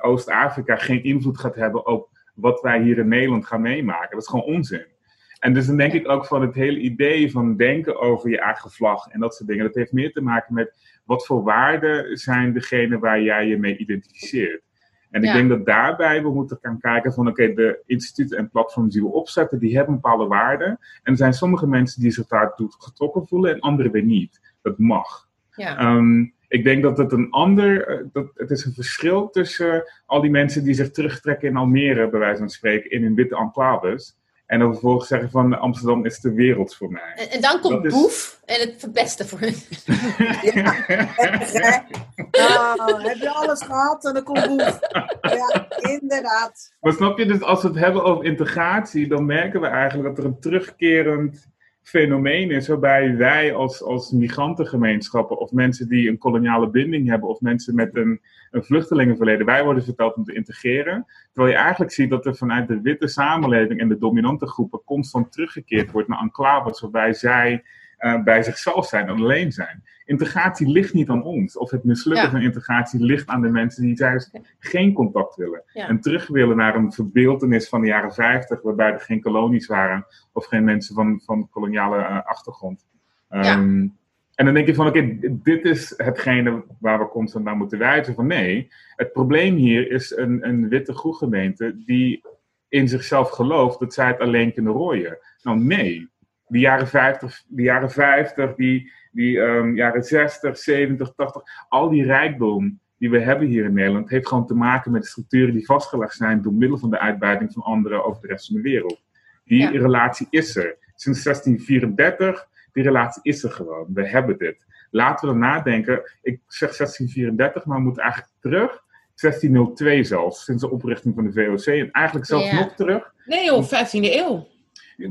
Oost-Afrika geen invloed gaat hebben op wat wij hier in Nederland gaan meemaken. Dat is gewoon onzin. En dus dan denk ik ook van het hele idee van denken over je eigen vlag en dat soort dingen. Dat heeft meer te maken met wat voor waarden zijn degene waar jij je mee identificeert. En ik denk dat daarbij we moeten gaan kijken van de instituten en platforms die we opzetten, die hebben bepaalde waarden. En er zijn sommige mensen die zich daartoe getrokken voelen en anderen weer niet. Dat mag. Ja. Ik denk dat het het is een verschil tussen al die mensen die zich terugtrekken in Almere, bij wijze van spreken, in hun witte enclaves. En dan vervolgens zeggen van Amsterdam is de wereld voor mij. En dan komt dat Boef en het verpesten voor hun. Heb je alles gehad en dan komt Boef. Ja, inderdaad. Maar snap je, dus als we het hebben over integratie, dan merken we eigenlijk dat er een terugkerend fenomeen is waarbij wij als migrantengemeenschappen of mensen die een koloniale binding hebben of mensen met een vluchtelingenverleden, wij worden verteld om te integreren. Terwijl je eigenlijk ziet dat er vanuit de witte samenleving en de dominante groepen constant teruggekeerd wordt naar enclaves waarbij zij bij zichzelf zijn en alleen zijn. Integratie ligt niet aan ons. Of het mislukken van integratie ligt aan de mensen die juist geen contact willen. Ja. En terug willen naar een verbeeltenis van de jaren 50... waarbij er geen kolonies waren of geen mensen van koloniale achtergrond. En dan denk je van, oké, dit is hetgene waar we constant naar moeten wijzen. Van nee, het probleem hier is een witte groegemeente die in zichzelf gelooft dat zij het alleen kunnen rooien. Nou nee, de jaren 50, die jaren 60, 70, 80, al die rijkdom die we hebben hier in Nederland, heeft gewoon te maken met de structuren die vastgelegd zijn door middel van de uitbuiting van anderen over de rest van de wereld. Die relatie is er. Sinds 1634, die relatie is er gewoon. We hebben dit. Laten we nadenken. Ik zeg 1634, maar we moeten eigenlijk terug. 1602 zelfs, sinds de oprichting van de VOC. En eigenlijk zelfs nog terug. Nee joh, 15e eeuw. 15e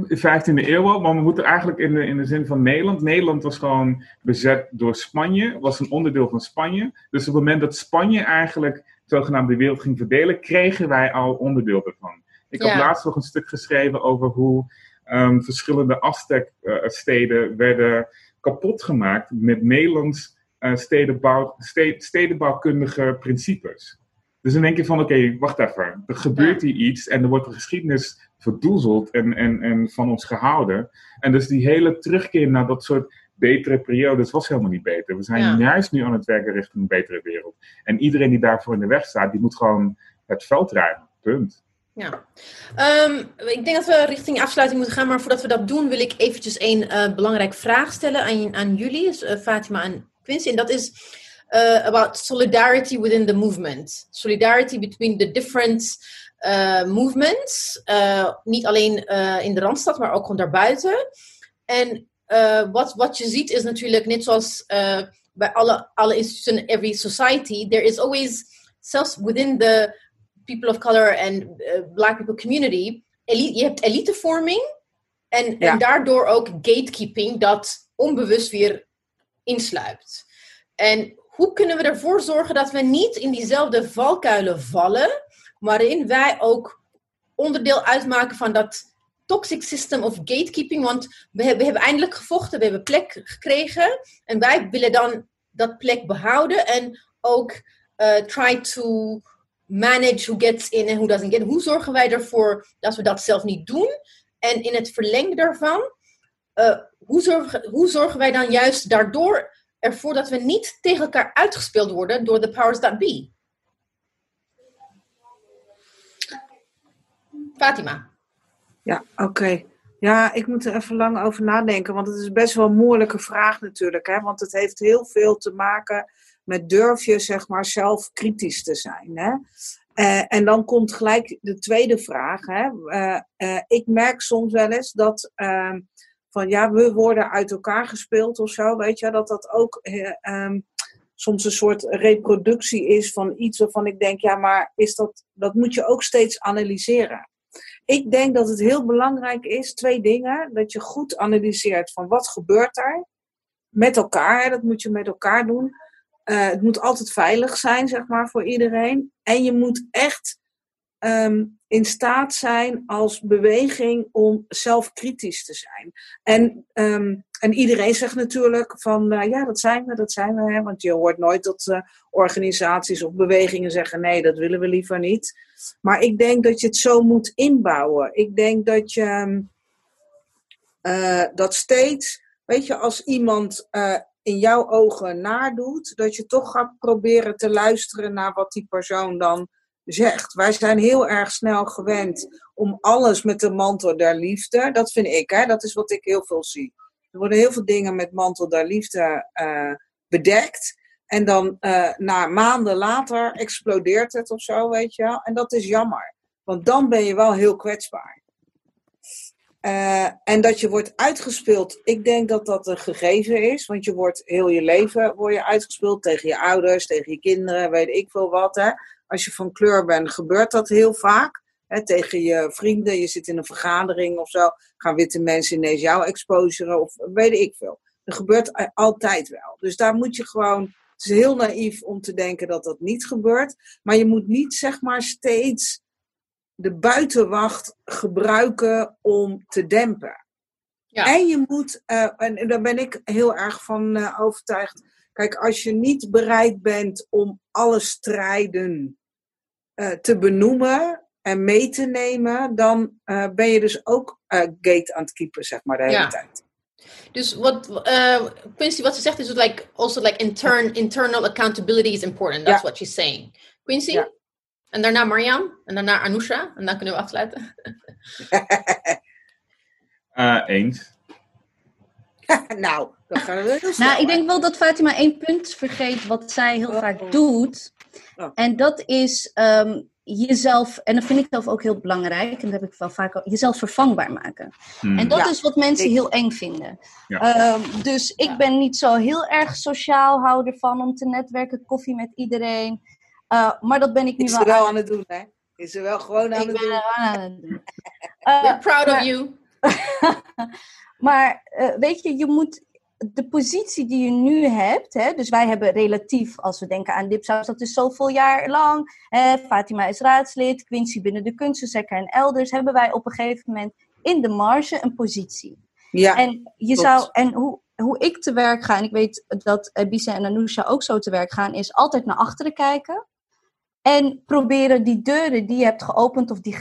eeuw al, maar we moeten eigenlijk in de zin van Nederland. Nederland was gewoon bezet door Spanje, was een onderdeel van Spanje. Dus op het moment dat Spanje eigenlijk zogenaamd de wereld ging verdelen, kregen wij al onderdeel ervan. Ik had laatst nog een stuk geschreven over hoe verschillende Aztec-steden werden kapot gemaakt met Nederlands stedenbouwkundige principes. Dus dan denk je van, oké, wacht even. Er gebeurt hier iets en er wordt de geschiedenis verdoezeld en van ons gehouden. En dus die hele terugkeer naar dat soort betere periodes was helemaal niet beter. We zijn juist nu aan het werken richting een betere wereld. En iedereen die daarvoor in de weg staat, die moet gewoon het veld ruimen. Punt. Ja. Ik denk dat we richting afsluiting moeten gaan. Maar voordat we dat doen, wil ik eventjes een belangrijke vraag stellen aan jullie. Dus, Fatima en Quinsy. En dat is about solidarity within the movement. Solidarity between the different movements. Niet alleen in de Randstad, maar ook gewoon daarbuiten. En wat je ziet is natuurlijk, net zoals bij alle instituties in every society, there is always, zelfs within the people of color and black people community, je hebt elitevorming en daardoor ook gatekeeping dat onbewust weer insluipt. En hoe kunnen we ervoor zorgen dat we niet in diezelfde valkuilen vallen, waarin wij ook onderdeel uitmaken van dat toxic system of gatekeeping? Want we hebben eindelijk gevochten, we hebben plek gekregen en wij willen dan dat plek behouden en ook try to manage who gets in en who doesn't get. Hoe zorgen wij ervoor dat we dat zelf niet doen? En in het verlengde daarvan, hoe zorgen wij dan juist daardoor ervoor dat we niet tegen elkaar uitgespeeld worden door de powers that be? Fatima. Ja, oké. Ja, ik moet er even lang over nadenken, want het is best wel een moeilijke vraag natuurlijk, hè? Want het heeft heel veel te maken met durf je, zeg maar, zelf kritisch te zijn, hè? En dan komt gelijk de tweede vraag, hè? Ik merk soms wel eens dat van ja, we worden uit elkaar gespeeld of zo, weet je, dat ook soms een soort reproductie is van iets waarvan ik denk, ja, maar is dat moet je ook steeds analyseren. Ik denk dat het heel belangrijk is, twee dingen, dat je goed analyseert van wat gebeurt daar met elkaar, hè, dat moet je met elkaar doen. Het moet altijd veilig zijn, zeg maar, voor iedereen. En je moet echt in staat zijn als beweging om zelfkritisch te zijn. En iedereen zegt natuurlijk van ja, dat zijn we. Hè? Want je hoort nooit dat organisaties of bewegingen zeggen nee, dat willen we liever niet. Maar ik denk dat je het zo moet inbouwen. Ik denk dat je dat steeds, weet je, als iemand in jouw ogen nadoet, dat je toch gaat proberen te luisteren naar wat die persoon dan zegt. Wij zijn heel erg snel gewend om alles met de mantel der liefde. Dat vind ik, hè? Dat is wat ik heel veel zie. Er worden heel veel dingen met mantel der liefde bedekt. En dan na maanden later explodeert het of zo, weet je wel. En dat is jammer. Want dan ben je wel heel kwetsbaar. En dat je wordt uitgespeeld. Ik denk dat dat een gegeven is. Want je wordt heel je leven uitgespeeld. Tegen je ouders, tegen je kinderen, weet ik veel wat, hè. Als je van kleur bent, gebeurt dat heel vaak. tegen je vrienden. Je zit in een vergadering of zo. Gaan witte mensen ineens jou exposeren of weet ik veel. Dat gebeurt altijd wel. Dus daar moet je gewoon... Het is heel naïef om te denken dat dat niet gebeurt. Maar je moet niet zeg maar steeds de buitenwacht gebruiken om te dempen. Ja. En je moet, en daar ben ik heel erg van overtuigd. Kijk, als je niet bereid bent om alle strijden te benoemen en mee te nemen, dan ben je dus ook gate aan het keepen, zeg maar, de hele tijd. Dus wat Quinsy, wat ze zegt is like also like internal accountability is important. That's what she's saying. Quinsy? Ja. En daarna Mariam. En daarna Anousha. En dan kunnen we afsluiten. Eens. Nou, dat gaan we dus. Nou, ik denk wel dat Fatima één punt vergeet wat zij heel vaak doet. Oh. En dat is jezelf, en dat vind ik zelf ook heel belangrijk, en dat heb ik wel vaak al, jezelf vervangbaar maken. En dat is wat mensen heel eng vinden. Ja. Dus ik ben niet zo heel erg sociaal houder van om te netwerken, koffie met iedereen. Maar dat ben ik nu wel. Is er wel aan het doen, hè? Is er wel gewoon aan het doen. We're proud of you. Maar weet je moet de positie die je nu hebt, hè, dus wij hebben relatief, als we denken aan Dipsaus, dat is zoveel jaar lang. Hè, Fatima is raadslid, Quinsy binnen de kunstenzekker en elders, hebben wij op een gegeven moment in de marge een positie. Ja, en je zou, en hoe ik te werk ga, en ik weet dat Ebise en Anousha ook zo te werk gaan, is altijd naar achteren kijken. En proberen die deuren die je hebt geopend, of die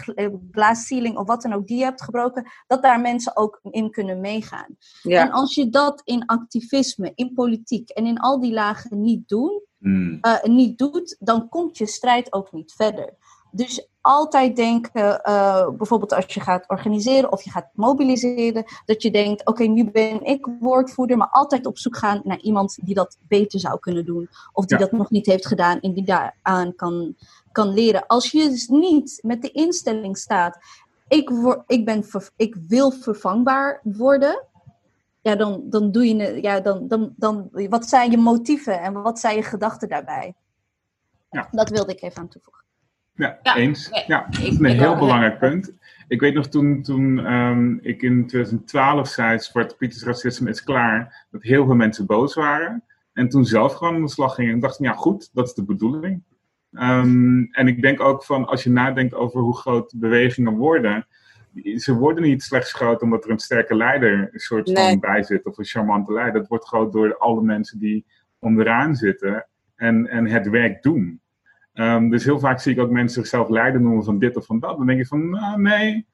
glaasceiling of wat dan ook die je hebt gebroken, dat daar mensen ook in kunnen meegaan. Ja. En als je dat in activisme, in politiek en in al die lagen niet doet, dan komt je strijd ook niet verder. Dus altijd denken, bijvoorbeeld als je gaat organiseren of je gaat mobiliseren, dat je denkt, oké, nu ben ik woordvoerder, maar altijd op zoek gaan naar iemand die dat beter zou kunnen doen. Of die dat nog niet heeft gedaan en die daaraan kan leren. Als je dus niet met de instelling staat, ik wil vervangbaar worden, ja, dan doe je, ja, dan, wat zijn je motieven en wat zijn je gedachten daarbij? Ja. Dat wilde ik even aan toevoegen. Ja, eens. Ja, dat is een heel belangrijk punt. Ik weet nog toen ik in 2012 zei, Zwarte Pieters racisme is klaar, dat heel veel mensen boos waren. En toen zelf gewoon aan de slag ging en dacht ik, ja goed, dat is de bedoeling. En ik denk ook van, als je nadenkt over hoe groot bewegingen worden, ze worden niet slechts groot omdat er een sterke leider een soort van bij zit, of een charmante leider. Dat wordt groot door alle mensen die onderaan zitten en het werk doen. Dus heel vaak zie ik ook mensen zichzelf leider noemen van dit of van dat. Dan denk je van, nou, nee,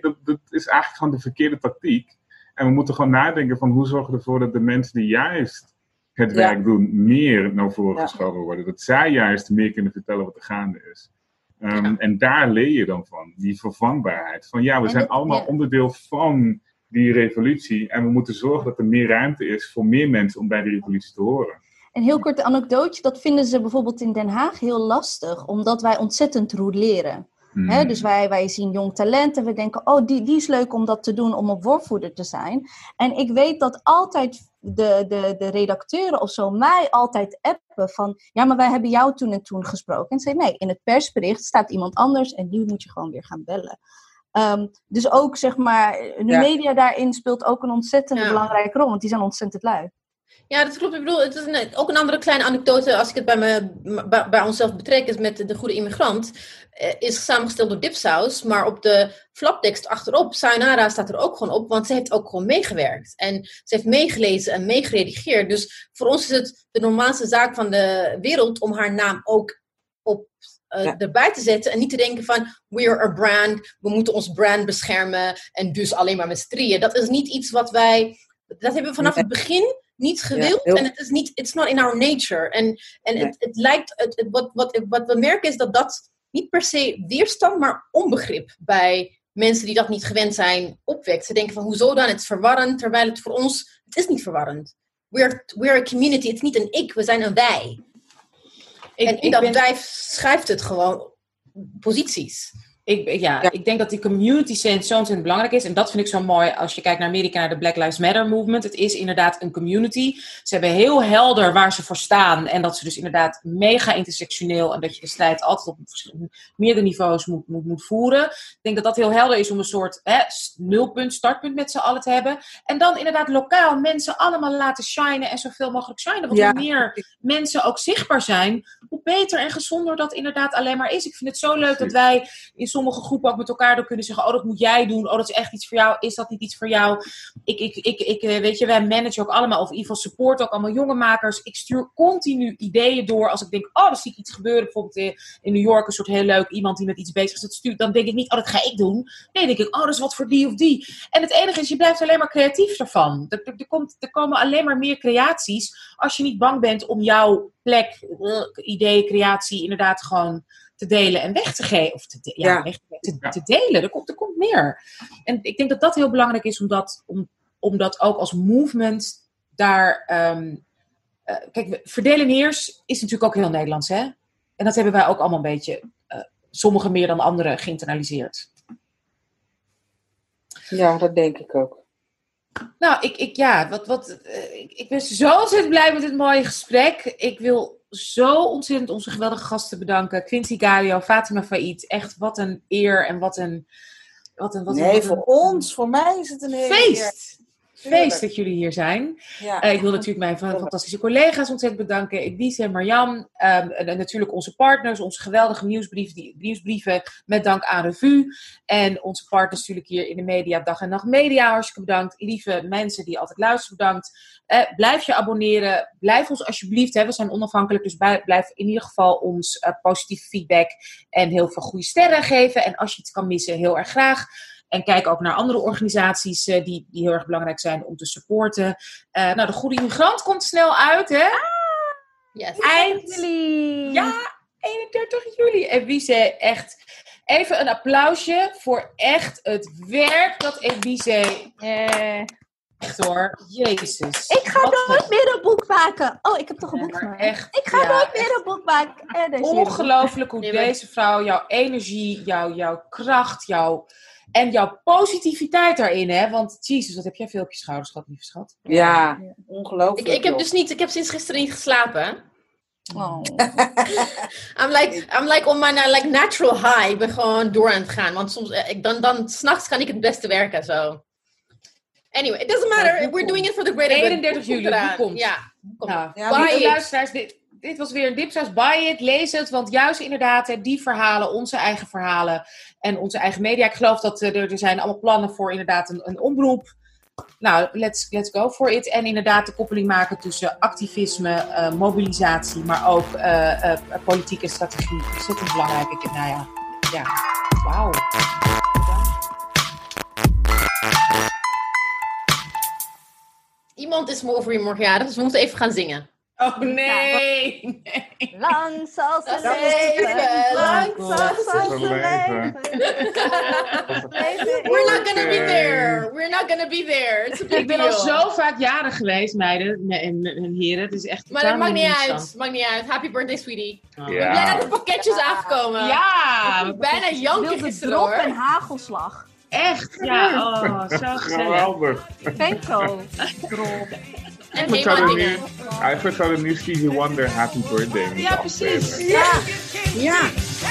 dat is eigenlijk gewoon de verkeerde tactiek. En we moeten gewoon nadenken van hoe zorgen we ervoor dat de mensen die juist het werk doen, meer naar voren geschoven worden. Dat zij juist meer kunnen vertellen wat er gaande is. En daar leer je dan van, die vervangbaarheid. Van ja, we zijn allemaal onderdeel van die revolutie. En we moeten zorgen dat er meer ruimte is voor meer mensen om bij de revolutie te horen. Een heel kort anekdootje, dat vinden ze bijvoorbeeld in Den Haag heel lastig, omdat wij ontzettend rouleren. He, dus wij zien jong talent en we denken, oh, die is leuk om dat te doen, om op woordvoerder te zijn. En ik weet dat altijd de redacteuren of zo mij altijd appen van, ja, maar wij hebben jou toen en toen gesproken. En zei, nee, in het persbericht staat iemand anders en nu moet je gewoon weer gaan bellen. Dus ook, zeg maar, de media daarin speelt ook een ontzettend belangrijke rol, want die zijn ontzettend lui. Ja, dat klopt. Ik bedoel, het is ook een andere kleine anekdote, als ik het bij onszelf betrek, is met De Goede Immigrant. Is samengesteld door Dipsaus, maar op de flaptekst achterop, Sayonara staat er ook gewoon op, want ze heeft ook gewoon meegewerkt. En ze heeft meegelezen en meegeredigeerd. Dus voor ons is het de normaalste zaak van de wereld om haar naam ook op erbij te zetten en niet te denken van, we're a brand, we moeten ons brand beschermen en dus alleen maar met z'n drieën. Dat is niet iets wat wij, dat hebben we vanaf het begin niet gewild en het is niet, it's not in our nature. En het lijkt, wat we merken is dat niet per se weerstand, maar onbegrip bij mensen die dat niet gewend zijn opwekt. Ze denken van, hoezo dan? Het is verwarrend, terwijl het voor ons, het is niet verwarrend. We're a community, het is niet een ik, we zijn een wij. En in dat wij schuift het gewoon posities. Ik denk dat die community sense zo ontzettend belangrijk is. En dat vind ik zo mooi als je kijkt naar Amerika, naar de Black Lives Matter movement. Het is inderdaad een community. Ze hebben heel helder waar ze voor staan. En dat ze dus inderdaad mega intersectioneel. En dat je de strijd altijd op meerdere niveaus moet voeren. Ik denk dat dat heel helder is om een soort nulpunt, startpunt met z'n allen te hebben. En dan inderdaad lokaal mensen allemaal laten shinen en zoveel mogelijk shinen. Want hoe meer mensen ook zichtbaar zijn, hoe beter en gezonder dat inderdaad alleen maar is. Ik vind het zo leuk dat wij in sommige groepen ook met elkaar door kunnen zeggen, oh, dat moet jij doen, oh, dat is echt iets voor jou, is dat niet iets voor jou? Wij managen ook allemaal, of in ieder geval support ook allemaal jonge makers. Ik stuur continu ideeën door als ik denk, oh, dan zie ik iets gebeuren, bijvoorbeeld in New York, een soort heel leuk iemand die met iets bezig is, dat stuurt, dan denk ik niet, oh, dat ga ik doen. Nee, dan denk ik, oh, dat is wat voor die of die. En het enige is, je blijft alleen maar creatief ervan. Er komen alleen maar meer creaties als je niet bang bent om jouw plek, idee, creatie inderdaad gewoon te delen en weg te geven. Of te delen. Er komt meer. En ik denk dat dat heel belangrijk is om dat ook als movement daar. Kijk, verdeel en heers is natuurlijk ook heel Nederlands, hè? En dat hebben wij ook allemaal een beetje, sommigen meer dan anderen, geïnternaliseerd. Ja, dat denk ik ook. Nou, ik ben zo ontzettend blij met dit mooie gesprek. Ik wil zo ontzettend onze geweldige gasten bedanken. Quinsy Gario, Fatima Fahit. Echt, wat een eer en voor mij is het een hele feest. Feest dat jullie hier zijn. Ja. Ik wil natuurlijk mijn fantastische collega's ontzettend bedanken. Ebise en Mariam. En natuurlijk onze partners. Onze geweldige nieuwsbrieven met dank aan Revue. En onze partners natuurlijk hier in de media. Dag en Nacht Media, hartstikke bedankt. Lieve mensen die altijd luisteren, bedankt. Blijf je abonneren. Blijf ons alsjeblieft. We zijn onafhankelijk. Dus blijf in ieder geval ons positief feedback. En heel veel goede sterren geven. En als je iets kan missen, heel erg graag. En kijk ook naar andere organisaties die heel erg belangrijk zijn om te supporten. Nou, De Goede Immigrant komt snel uit, hè? Yes. Eind juli. Ja, 31 juli. En Ebise, echt even een applausje voor echt het werk dat Ebise... Echt hoor, jezus. Ik ga nooit meer een boek maken. Oh, ik heb toch een boek gemaakt. Echt, ik ga nooit meer een boek maken. Ongelooflijk hoe deze vrouw jouw energie, jouw kracht, en jouw positiviteit daarin, hè? Want jezus, wat heb jij veel op je schouders gehad, lieve schat. Ja, ongelooflijk. Ik heb sinds gisteren niet geslapen. Oh. I'm like on my natural high. Ik ben gewoon door aan het gaan. Want soms, dan 's nachts kan ik het beste werken, zo. Anyway, it doesn't matter. We're doing it for the greater good. 31 juli, die komt. Ja, lieve luisteraars, dit was weer een Dipsaus. Buy it, lees het. Want juist inderdaad, die verhalen, onze eigen verhalen en onze eigen media. Ik geloof dat er zijn allemaal plannen voor inderdaad een omroep. Nou, let's go for it. En inderdaad de koppeling maken tussen activisme, mobilisatie, maar ook politiek en strategie. Ontzettend belangrijk. Wauw. Iemand is overmorgen jarig, dus we moeten even gaan zingen. Oh nee. Lang zal ze leven. Lang zal ze leven. We're not gonna be there. Ik ben al zo vaak jarig geweest, meiden en heren. Het is echt. Maar dat maakt niet uit. Happy birthday, sweetie. Oh. Ja. Ik ben blij dat de pakketjes aangekomen. Ja. Ik ben bijna janken gisteren, hoor. Drop en hagelslag. Echt, ja. Oh, zo geweldig. Benko. Drop. I first saw the new Stevie Wonder Happy Birthday. Ja, precies. Ja.